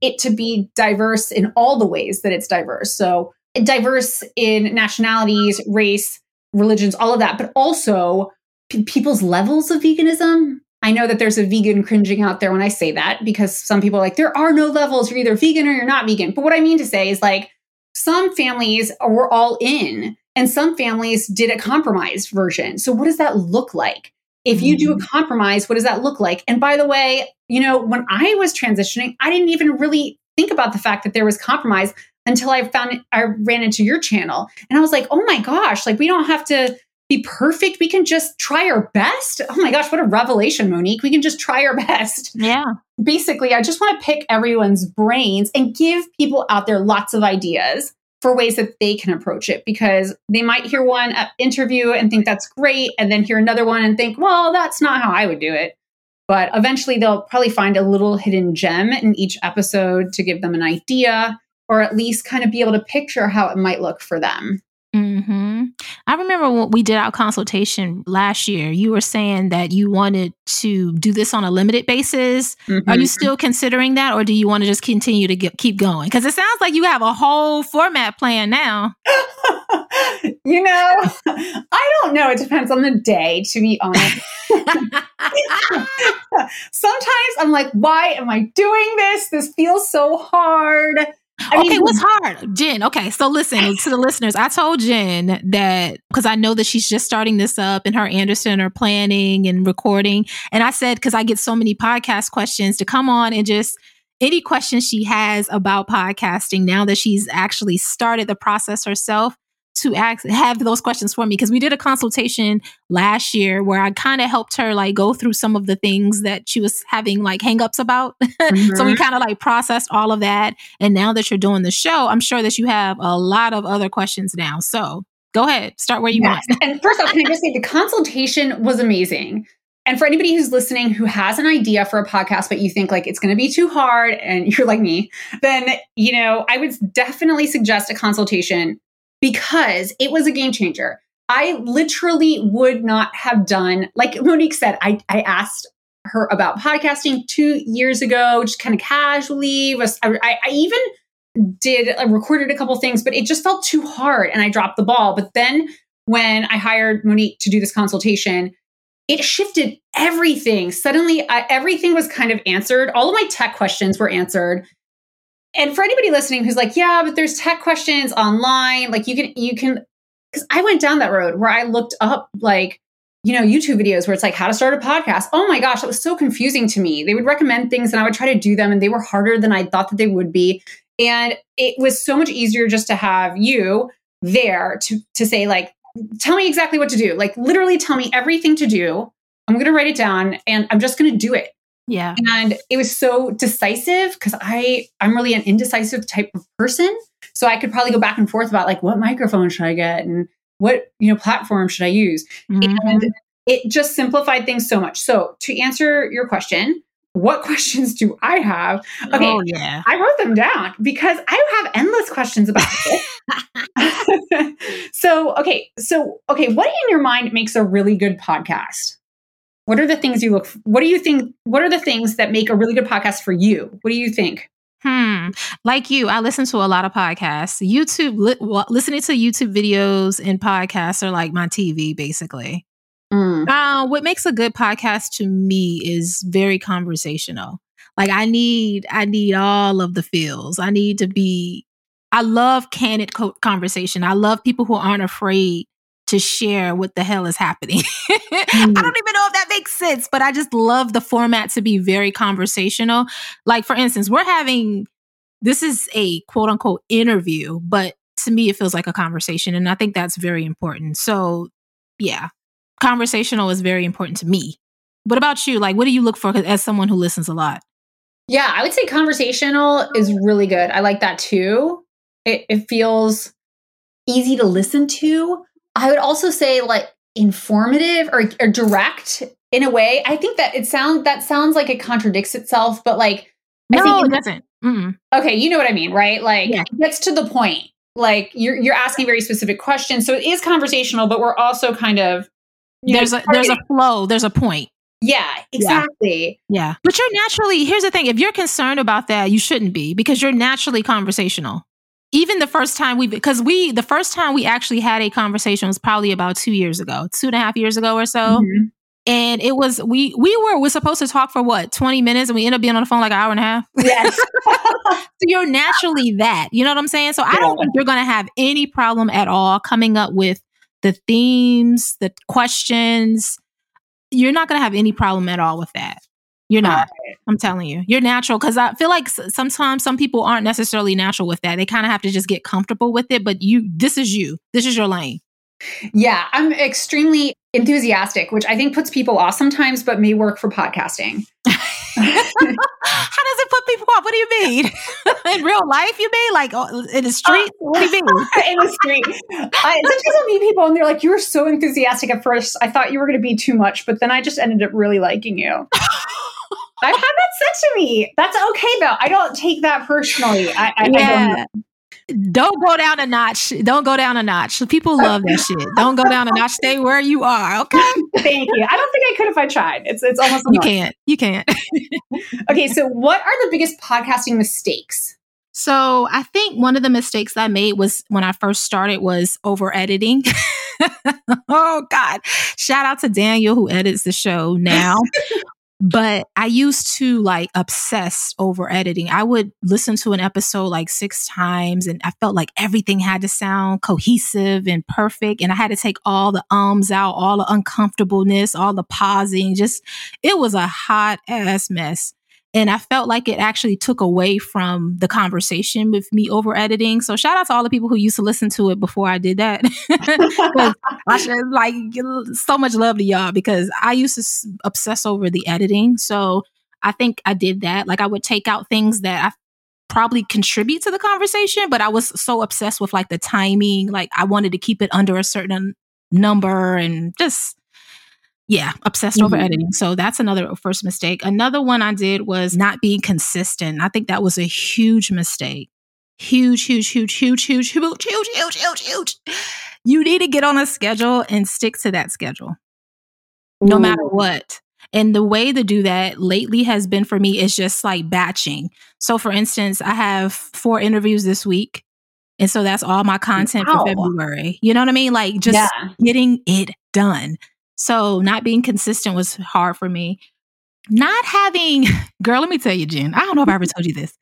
it to be diverse in all the ways that it's diverse. So diverse in nationalities, race, religions, all of that, but also p- people's levels of veganism. I know that there's a vegan cringing out there when I say that, because some people are like, there are no levels. You're either vegan or you're not vegan. But what I mean to say is like, some families were all in and some families did a compromised version. So what does that look like? If you do a compromise, what does that look like? And by the way, you know, when I was transitioning, I didn't even really think about the fact that there was compromise until I found it, I ran into your channel and I was like, oh my gosh, like we don't have to be perfect. We can just try our best. Oh my gosh, what a revelation, Monique. We can just try our best. Yeah. Basically, I just want to pick everyone's brains and give people out there lots of ideas for ways that they can approach it, because they might hear one interview and think that's great, and then hear another one and think, well, that's not how I would do it. But eventually they'll probably find a little hidden gem in each episode to give them an idea, or at least kind of be able to picture how it might look for them. Mm-hmm. I remember when we did our consultation last year, you were saying that you wanted to do this on a limited basis. Mm-hmm. Are you still considering that, or do you want to just continue to get, keep going? Because it sounds like you have a whole format plan now. You know, I don't know. It depends on the day, to be honest. Sometimes I'm like, why am I doing this? This feels so hard. I okay, mean, what's hard? Jen, okay, so listen to the listeners. I told Jen that, because I know that she's just starting this up and her Anderson are planning and recording. And I said, because I get so many podcast questions, to come on and just any questions she has about podcasting now that she's actually started the process herself, to ask, have those questions for me. Because we did a consultation last year where I kind of helped her like go through some of the things that she was having like hangups about. Mm-hmm. So we kind of like processed all of that. And now that you're doing the show, I'm sure that you have a lot of other questions now. So go ahead, start where you yes. want. And first off, can I just say the consultation was amazing. And for anybody who's listening who has an idea for a podcast, but you think like it's going to be too hard and you're like me, then, you know, I would definitely suggest a consultation, because it was a game changer. I literally would not have done, like Monique said, I, I asked her about podcasting two years ago, just kind of casually. Was, I, I even did, I recorded a couple things, but it just felt too hard and I dropped the ball. But then when I hired Monique to do this consultation, it shifted everything. Suddenly, I, everything was kind of answered. All of my tech questions were answered. And for anybody listening who's like, yeah, but there's tech questions online. Like you can, you can, because I went down that road where I looked up like, you know, YouTube videos where it's like how to start a podcast. Oh my gosh, that was so confusing to me. They would recommend things and I would try to do them and they were harder than I thought that they would be. And it was so much easier just to have you there to, to say like, tell me exactly what to do. Like literally tell me everything to do. I'm going to write it down and I'm just going to do it. Yeah. And it was so decisive because I, I'm really an indecisive type of person. So I could probably go back and forth about like, what microphone should I get and what, you know, platform should I use? Mm-hmm. And it just simplified things so much. So to answer your question, what questions do I have? Okay. Oh, yeah. I wrote them down because I have endless questions about it. So, okay. So, okay. What in your mind makes a really good podcast? What are the things you look for? What do you think? What are the things that make a really good podcast for you? What do you think? Hmm. Like you, I listen to a lot of podcasts. YouTube, li- well, listening to YouTube videos and podcasts are like my T V, basically. Mm. Uh, what makes a good podcast to me is very conversational. Like I need, I need all of the feels. I need to be, I love candid co- conversation. I love people who aren't afraid to share what the hell is happening. Mm. I don't even know if that makes sense, but I just love the format to be very conversational. Like for instance, we're having, this is a quote unquote interview, but to me, it feels like a conversation. And I think that's very important. So yeah, conversational is very important to me. What about you? Like, what do you look for as someone who listens a lot? Yeah, I would say conversational is really good. I like that too. It, it feels easy to listen to. I would also say like informative or, or direct in a way. I think that it sound that sounds like it contradicts itself, but like no, I think it, it doesn't. Mm-mm. Okay, you know what I mean, right? Like yeah. It gets to the point. Like you're you're asking very specific questions, so it is conversational, but we're also kind of there's know, a targeting. There's a flow, there's a point. Yeah, exactly. Yeah. yeah, but you're naturally. Here's the thing: if you're concerned about that, you shouldn't be because you're naturally conversational. Even the first time we, because we, the first time we actually had a conversation was probably about two years ago, two and a half years ago or so. Mm-hmm. And it was, we, we were, we're supposed to talk for what, twenty minutes and we ended up being on the phone like an hour and a half. Yes. So you're naturally that, you know what I'm saying? So yeah. I don't think you're going to have any problem at all coming up with the themes, the questions. You're not going to have any problem at all with that. You're not. Right. I'm telling you, you're natural. Because I feel like sometimes some people aren't necessarily natural with that. They kind of have to just get comfortable with it. But you, this is you. This is your lane. Yeah, I'm extremely enthusiastic, which I think puts people off sometimes, but may work for podcasting. How does it put people off? What do you mean? In real life, you mean? Like oh, in the street? Uh, what do you mean? In the street. I, sometimes I'll meet people and they're like, you were so enthusiastic at first. I thought you were going to be too much, but then I just ended up really liking you. I've had that said to me. That's okay, though. I don't take that personally. I, I, yeah. I don't know. Don't go down a notch. Don't go down a notch. People love that shit. Don't go down a notch. Stay where you are. Okay. Thank you. I don't think I could if I tried. It's it's almost annoying. You can't. You can't. Okay. So what are the biggest podcasting mistakes? So I think one of the mistakes I made was when I first started was over editing. Oh God. Shout out to Daniel who edits the show now. But I used to like obsess over editing. I would listen to an episode like six times and I felt like everything had to sound cohesive and perfect. And I had to take all the ums out, all the uncomfortableness, all the pausing, just, it was a hot ass mess. And I felt like it actually took away from the conversation with me over editing. So shout out to all the people who used to listen to it before I did that. I should like so much love to y'all because I used to s- obsess over the editing. So I think I did that. Like I would take out things that I probably contribute to the conversation, but I was so obsessed with like the timing. Like I wanted to keep it under a certain number and just... Yeah, obsessed over mm-hmm. editing. So that's another first mistake. Another one I did was not being consistent. I think that was a huge mistake. Huge, huge, huge, huge, huge, huge, huge, huge, huge, huge. You need to get on a schedule and stick to that schedule, no Ooh. matter what. And the way to do that lately has been for me is just like batching. So for instance, I have four interviews this week. And so that's all my content wow. for February. You know what I mean? Like just yeah. getting it done. So not being consistent was hard for me. Not having, girl, let me tell you, Jen, I don't know if I ever told you this,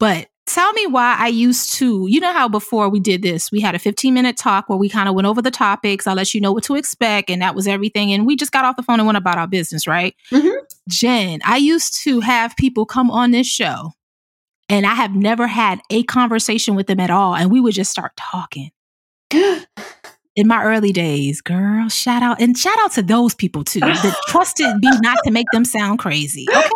but tell me why I used to, you know how before we did this, we had a fifteen minute talk where we kind of went over the topics. I let you know what to expect. And that was everything. And we just got off the phone and went about our business, right? Mm-hmm. Jen, I used to have people come on this show and I have never had a conversation with them at all. And we would just start talking. In my early days, girl, shout out. And shout out to those people, too, that trusted me not to make them sound crazy. Okay,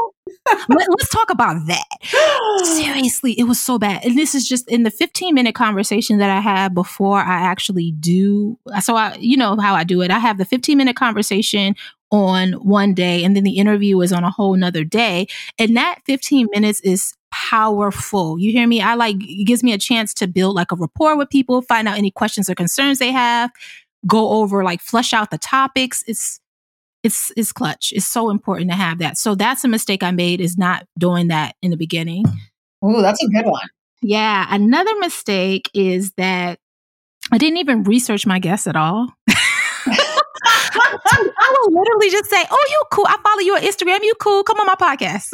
Let, let's talk about that. Seriously, it was so bad. And this is just in the fifteen minute conversation that I have before I actually do. So, I, you know how I do it. I have the fifteen minute conversation on one day, and then the interview is on a whole nother day. And that fifteen minutes is powerful. You hear me? I like, it gives me a chance to build like a rapport with people, find out any questions or concerns they have, go over, like flesh out the topics. It's, it's, it's clutch. It's so important to have that. So that's a mistake I made is not doing that in the beginning. Ooh, that's a good one. Yeah. Another mistake is that I didn't even research my guests at all. I will literally just say, oh, you cool. I follow you on Instagram. You cool. Come on my podcast.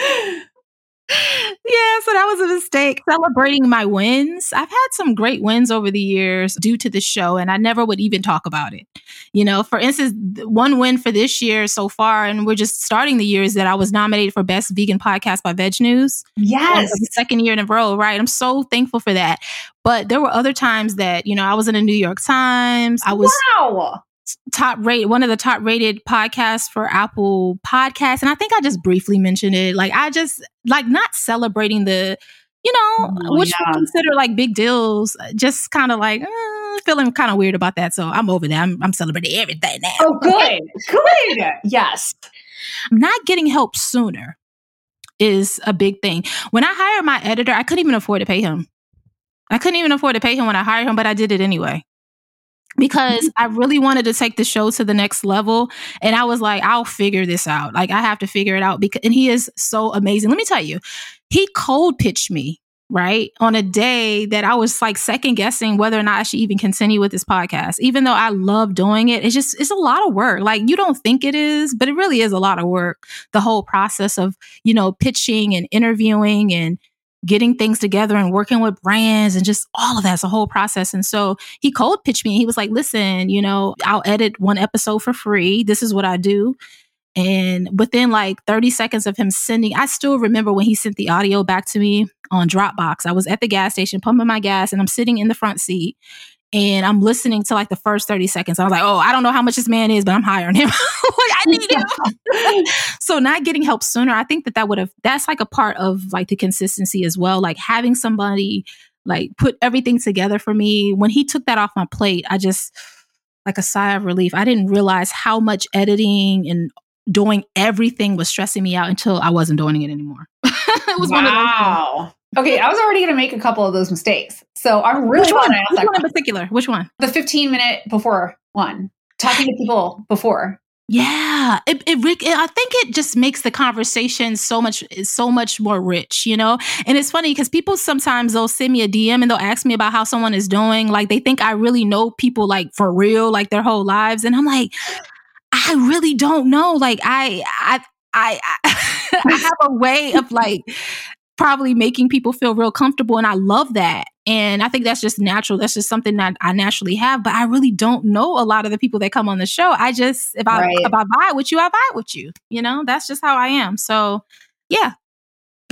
Yeah, so that was a mistake. Celebrating my wins. I've had some great wins over the years due to the show, and I never would even talk about it. You know, for instance, one win for this year so far, and we're just starting the year, is that I was nominated for Best Vegan Podcast by Veg News. Yes. For the second year in a row, right? I'm so thankful for that. But there were other times that, you know, I was in the New York Times. I was... Wow. top rate one of the top rated podcasts for Apple Podcasts, and I think I just briefly mentioned it. Like I just like not celebrating the, you know, oh, which yeah. we consider like big deals. Just kind of like uh, feeling kind of weird about that. So I'm over that. I'm, I'm celebrating everything now. Oh, good, good. Yes, not getting help sooner is a big thing. When I hired my editor, I couldn't even afford to pay him. I couldn't even afford to pay him when I hired him, but I did it anyway. Because I really wanted to take the show to the next level. And I was like, I'll figure this out. Like, I have to figure it out. Because, and he is so amazing. Let me tell you, he cold pitched me, right? On a day that I was like second guessing whether or not I should even continue with this podcast. Even though I love doing it, it's just, it's a lot of work. Like, you don't think it is, but it really is a lot of work. The whole process of, you know, pitching and interviewing and getting things together and working with brands and just all of that's a whole process. And so he cold pitched me and he was like, listen, you know, I'll edit one episode for free. This is what I do. And within like thirty seconds of him sending, I still remember when he sent the audio back to me on Dropbox. I was at the gas station pumping my gas and I'm sitting in the front seat and I'm listening to like the first thirty seconds. I was like, oh, I don't know how much this man is, but I'm hiring him. I need him. So not getting help sooner. I think that that would have, that's like a part of like the consistency as well. Like having somebody like put everything together for me. When he took that off my plate, I just like a sigh of relief. I didn't realize how much editing and doing everything was stressing me out until I wasn't doing it anymore. It was wow. one of those things. Okay, I was already going to make a couple of those mistakes. So I'm really Which one? Which one in particular? Which one? The fifteen minute before one. Talking to people before. Yeah, it, it, it, I think it just makes the conversation so much, so much more rich, you know? And it's funny because people sometimes they'll send me a D M and they'll ask me about how someone is doing. Like they think I really know people like for real, like their whole lives. And I'm like, I really don't know. Like I, I, I, I, I have a way of like probably making people feel real comfortable. And I love that. And I think that's just natural. That's just something that I naturally have. But I really don't know a lot of the people that come on the show. I just, if I, right. if I vibe with you, I vibe with you. You know, that's just how I am. So, yeah.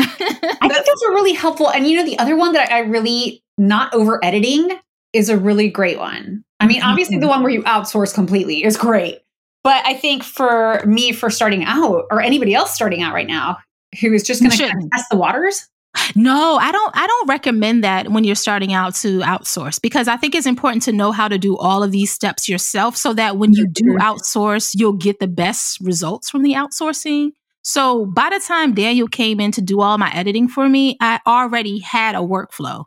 I think those are really helpful. And, you know, the other one that I really, not over editing is a really great one. I mean, obviously mm-hmm. the one where you outsource completely is great. But I think for me, for starting out or anybody else starting out right now who is just going to kind of test the waters. No, I don't I don't recommend that when you're starting out to outsource, because I think it's important to know how to do all of these steps yourself so that when you do outsource, you'll get the best results from the outsourcing. So by the time Daniel came in to do all my editing for me, I already had a workflow.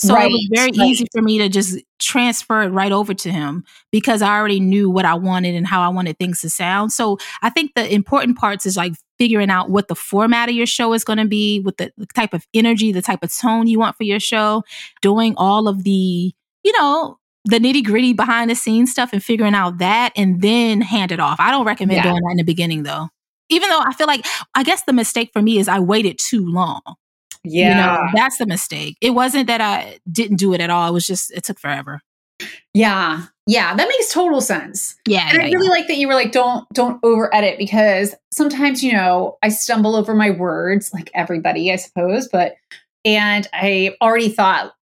So right, it was very right. easy for me to just transfer it right over to him because I already knew what I wanted and how I wanted things to sound. So I think the important parts is like figuring out what the format of your show is going to be, with the type of energy, the type of tone you want for your show, doing all of the, you know, the nitty gritty behind the scenes stuff and figuring out that and then hand it off. I don't recommend yeah. doing that in the beginning though. Even though I feel like, I guess the mistake for me is I waited too long. Yeah. You know, that's the mistake. It wasn't that I didn't do it at all. It was just, it took forever. Yeah. Yeah. That makes total sense. Yeah. And yeah, I really yeah. like that you were like, don't, don't over edit, because sometimes, you know, I stumble over my words like everybody, I suppose, but, and I already thought,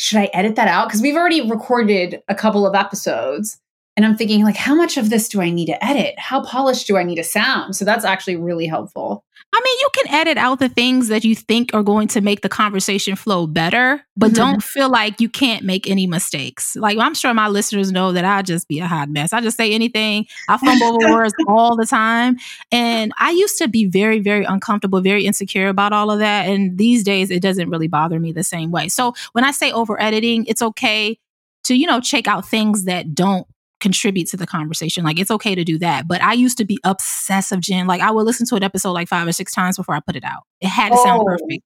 should I edit that out? Cause we've already recorded a couple of episodes and I'm thinking like, how much of this do I need to edit? How polished do I need to sound? So that's actually really helpful. I mean, you can edit out the things that you think are going to make the conversation flow better, but mm-hmm. don't feel like you can't make any mistakes. Like, I'm sure my listeners know that I just be a hot mess. I just say anything. I fumble over words all the time. And I used to be very, very uncomfortable, very insecure about all of that. And these days, it doesn't really bother me the same way. So when I say over editing, it's okay to, you know, check out things that don't contribute to the conversation. Like, it's okay to do that. But I used to be obsessive, Jen. Like, I would listen to an episode like five or six times before I put it out. It had to oh. sound perfect.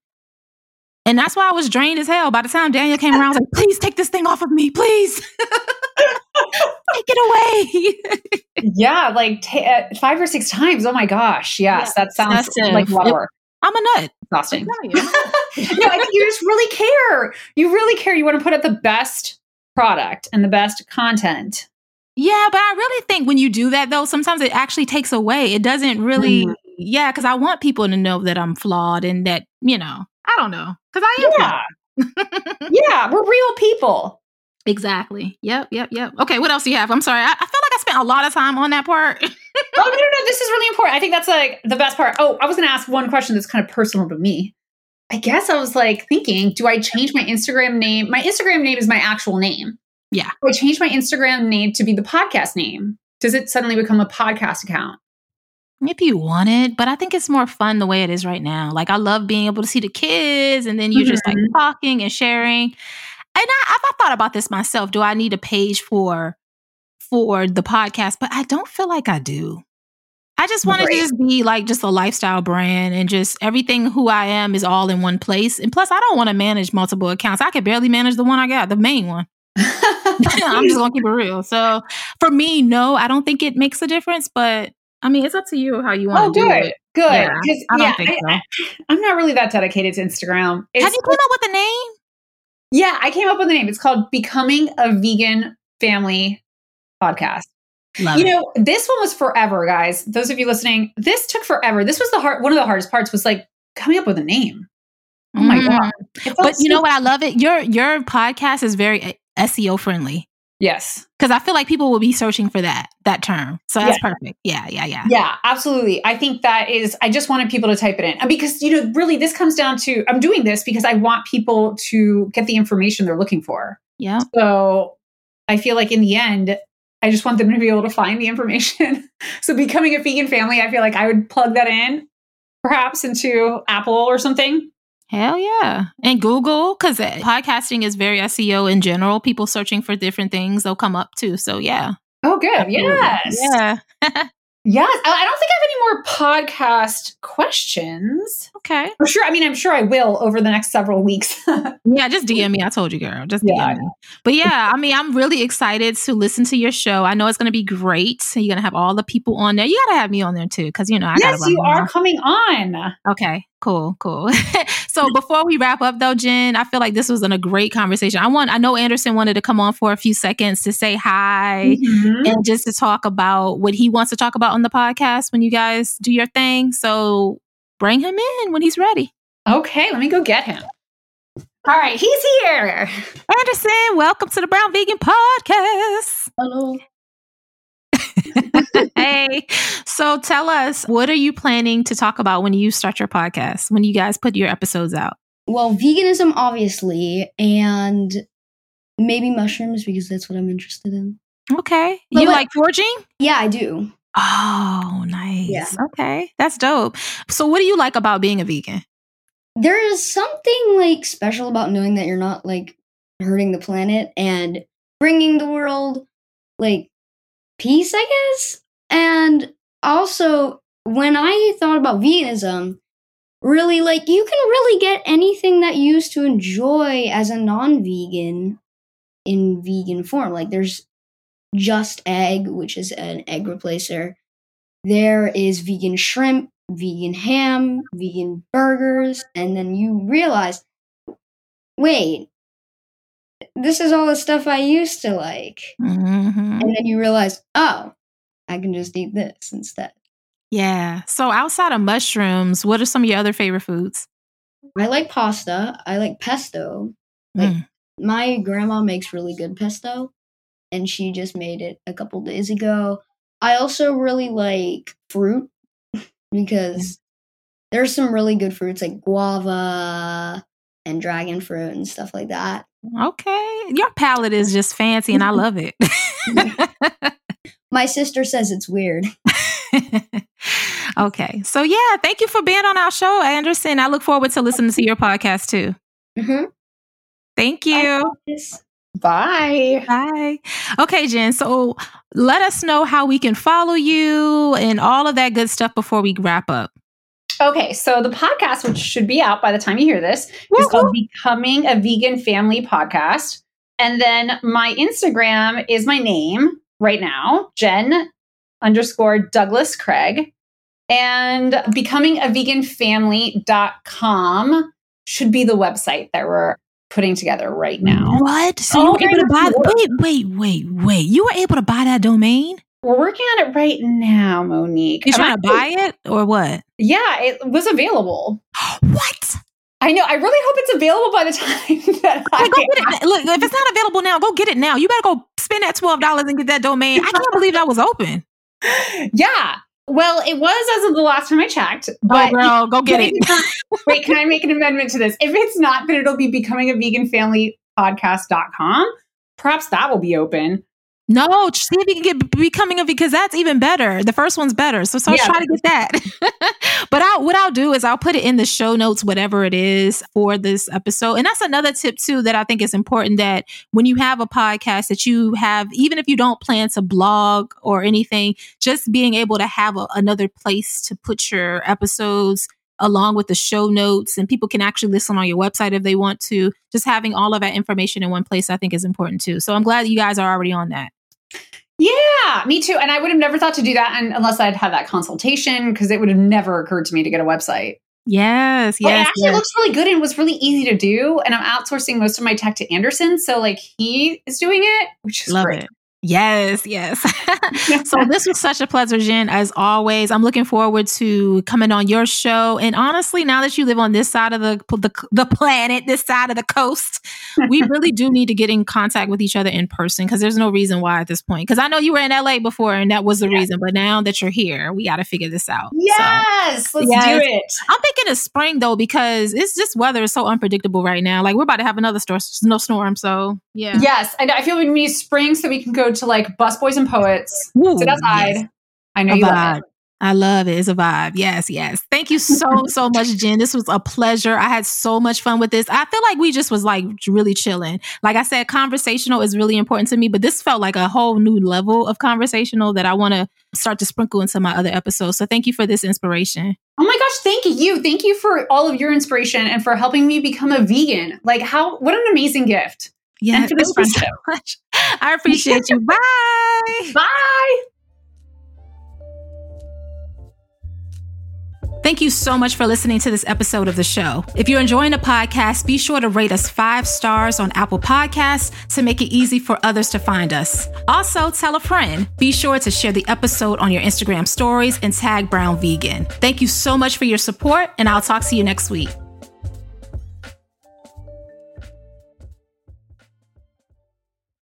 And that's why I was drained as hell. By the time Daniel came around, I was like, please take this thing off of me. Please. Take it away. yeah. Like t- uh, five or six times. Oh my gosh. Yes. Yeah, that sounds like a lot of work. I'm a nut. Exhausting. I'm no, I think you just really care. You really care. You want to put out the best product and the best content. Yeah, but I really think when you do that, though, sometimes it actually takes away. It doesn't really, mm-hmm. yeah, because I want people to know that I'm flawed and that, you know, I don't know, because I am yeah. flawed. yeah, we're real people. Exactly. Yep, yep, yep. Okay, what else do you have? I'm sorry. I, I feel like I spent a lot of time on that part. oh, no, no, no. This is really important. I think that's like the best part. Oh, I was going to ask one question that's kind of personal to me. I guess I was like thinking, do I change my Instagram name? My Instagram name is my actual name. Yeah. I changed my Instagram name to be the podcast name. Does it suddenly become a podcast account? If you want it, but I think it's more fun the way it is right now. Like, I love being able to see the kids and then you're mm-hmm. just like talking and sharing. And I, I've thought about this myself. Do I need a page for, for the podcast? But I don't feel like I do. I just wanted Great. to just be like just a lifestyle brand and just everything who I am is all in one place. And plus, I don't want to manage multiple accounts. I could barely manage the one I got, the main one. I'm just gonna keep it real. So for me, no, I don't think it makes a difference, but I mean, it's up to you how you want to oh, do it. it. Good. Yeah, I don't yeah, think I, so. I'm not really that dedicated to Instagram. It's, Have you come up with a name? Yeah, I came up with a name. It's called Becoming a Vegan Family Podcast. Love you it. know, this one was forever, guys. Those of you listening, this took forever. This was the hard, one of the hardest parts was like coming up with a name. Oh my mm. God. But so- you know what? I love it. Your, your podcast is very S E O friendly. Yes. Because I feel like people will be searching for that, that term. So that's yeah. perfect. Yeah. Yeah. Yeah. Yeah. Absolutely. I think that is, I just wanted people to type it in because, you know, really this comes down to, I'm doing this because I want people to get the information they're looking for. Yeah. So I feel like in the end, I just want them to be able to find the information. So Becoming a Vegan Family, I feel like I would plug that in perhaps into Apple or something. Hell yeah. And Google, because podcasting is very S E O in general. People searching for different things, they'll come up too. So yeah. Oh, good. Absolutely. Yes. Yeah. Yes. I don't think I have any more podcast questions. Okay. For sure. I mean, I'm sure I will over the next several weeks. Yeah. Just D M me. I told you, girl. Just D M yeah. me. But yeah, I mean, I'm really excited to listen to your show. I know it's going to be great. You're going to have all the people on there. You got to have me on there too. Cause you know, I yes, gotta you are now. Coming on. Okay. Cool. Cool. So before we wrap up though, Jen, I feel like this was a great conversation. I want, I know Anderson wanted to come on for a few seconds to say hi mm-hmm. and just to talk about what he wants to talk about on the podcast when you guys do your thing. So bring him in when he's ready. Okay. Let me go get him. All right. He's here. Anderson, welcome to the Brown Vegan Podcast. Hello. Hey, so tell us, what are you planning to talk about when you start your podcast, when you guys put your episodes out? Well, veganism, obviously, and maybe mushrooms, because that's what I'm interested in. Okay. But you like, like foraging? Yeah, I do. Oh, nice. Yeah. Okay. That's dope. So what do you like about being a vegan? There is something like special about knowing that you're not like hurting the planet and bringing the world like peace, I guess. And also, when I thought about veganism, really, like, you can really get anything that you used to enjoy as a non-vegan in vegan form. Like, there's Just Egg, which is an egg replacer. There is vegan shrimp, vegan ham, vegan burgers. And then you realize, wait, this is all the stuff I used to like. Mm-hmm. And then you realize, oh, I can just eat this instead. Yeah. So outside of mushrooms, what are some of your other favorite foods? I like pasta. I like pesto. Like mm. my grandma makes really good pesto, and she just made it a couple days ago. I also really like fruit because there's some really good fruits like guava and dragon fruit and stuff like that. Okay. Your palate is just fancy and I love it. My sister says it's weird. Okay. So yeah, thank you for being on our show, Anderson. I look forward to listening to your podcast too. Mm-hmm. Thank you. Bye. Bye. Okay, Jen. So let us know how we can follow you and all of that good stuff before we wrap up. Okay, so the podcast, which should be out by the time you hear this, Woo-hoo. is called Becoming a Vegan Family Podcast. And then my Instagram is my name right now, Jen underscore Douglas-Craig. And becoming a vegan family dot com should be the website that we're putting together right now. What? So oh, you were able to buy... Wait, wait, wait, wait. You were able to buy that domain? We're working on it right now, Monique. You trying to buy it or what? Yeah, it was available. What? I know. I really hope it's available by the time that I... Go get it. Look, if it's not available now, go get it now. You better go spend that twelve dollars and get that domain. I can't believe that was open. Yeah. Well, it was as of the last time I checked. But oh, girl, go get it. Wait, can I make an amendment to this? If it's not, then it'll be becoming a vegan family podcast dot com. Perhaps that will be open. No, see if you can get Becoming a Vegan, because that's even better. The first one's better. So, so yeah. I'll try to get that. But I, what I'll do is I'll put it in the show notes, whatever it is for this episode. And that's another tip too, that I think is important, that when you have a podcast that you have, even if you don't plan to blog or anything, just being able to have a, another place to put your episodes along with the show notes, and people can actually listen on your website if they want to. Just having all of that information in one place, I think, is important too. So I'm glad that you guys are already on that. Yeah, me too. And I would have never thought to do that and, unless I'd had that consultation, because it would have never occurred to me to get a website. Yes, yes. But it actually yes. looks really good and was really easy to do. And I'm outsourcing most of my tech to Anderson. So like he is doing it, which is Love great. It. Yes, yes. So this was such a pleasure, Jen, as always. I'm looking forward to coming on your show. And honestly, now that you live on this side of the the, the planet, this side of the coast, we really do need to get in contact with each other in person, because there's no reason why at this point. Because I know you were in L A before and that was the yeah. reason. But now that you're here, we got to figure this out. Yes, so, let's yes. do it. I'm thinking of spring, though, because it's just weather is so unpredictable right now. Like we're about to have another stor- snowstorm. So, yeah. Yes. And I feel we need spring so we can go to like Busboys and Poets. Ooh, sit outside. Yes. I know you love it. I love it. It's a vibe. Yes, yes. Thank you so, so much, Jen. This was a pleasure. I had so much fun with this. I feel like we just was like really chilling. Like I said, conversational is really important to me, but this felt like a whole new level of conversational that I want to start to sprinkle into my other episodes. So thank you for this inspiration. Oh my gosh, thank you. Thank you for all of your inspiration and for helping me become a vegan. Like how, what an amazing gift. Yeah, and for this friendship. So much. I appreciate you. Bye. Bye. Thank you so much for listening to this episode of the show. If you're enjoying the podcast, be sure to rate us five stars on Apple Podcasts to make it easy for others to find us. Also, tell a friend. Be sure to share the episode on your Instagram stories and tag Brown Vegan. Thank you so much for your support, and I'll talk to you next week.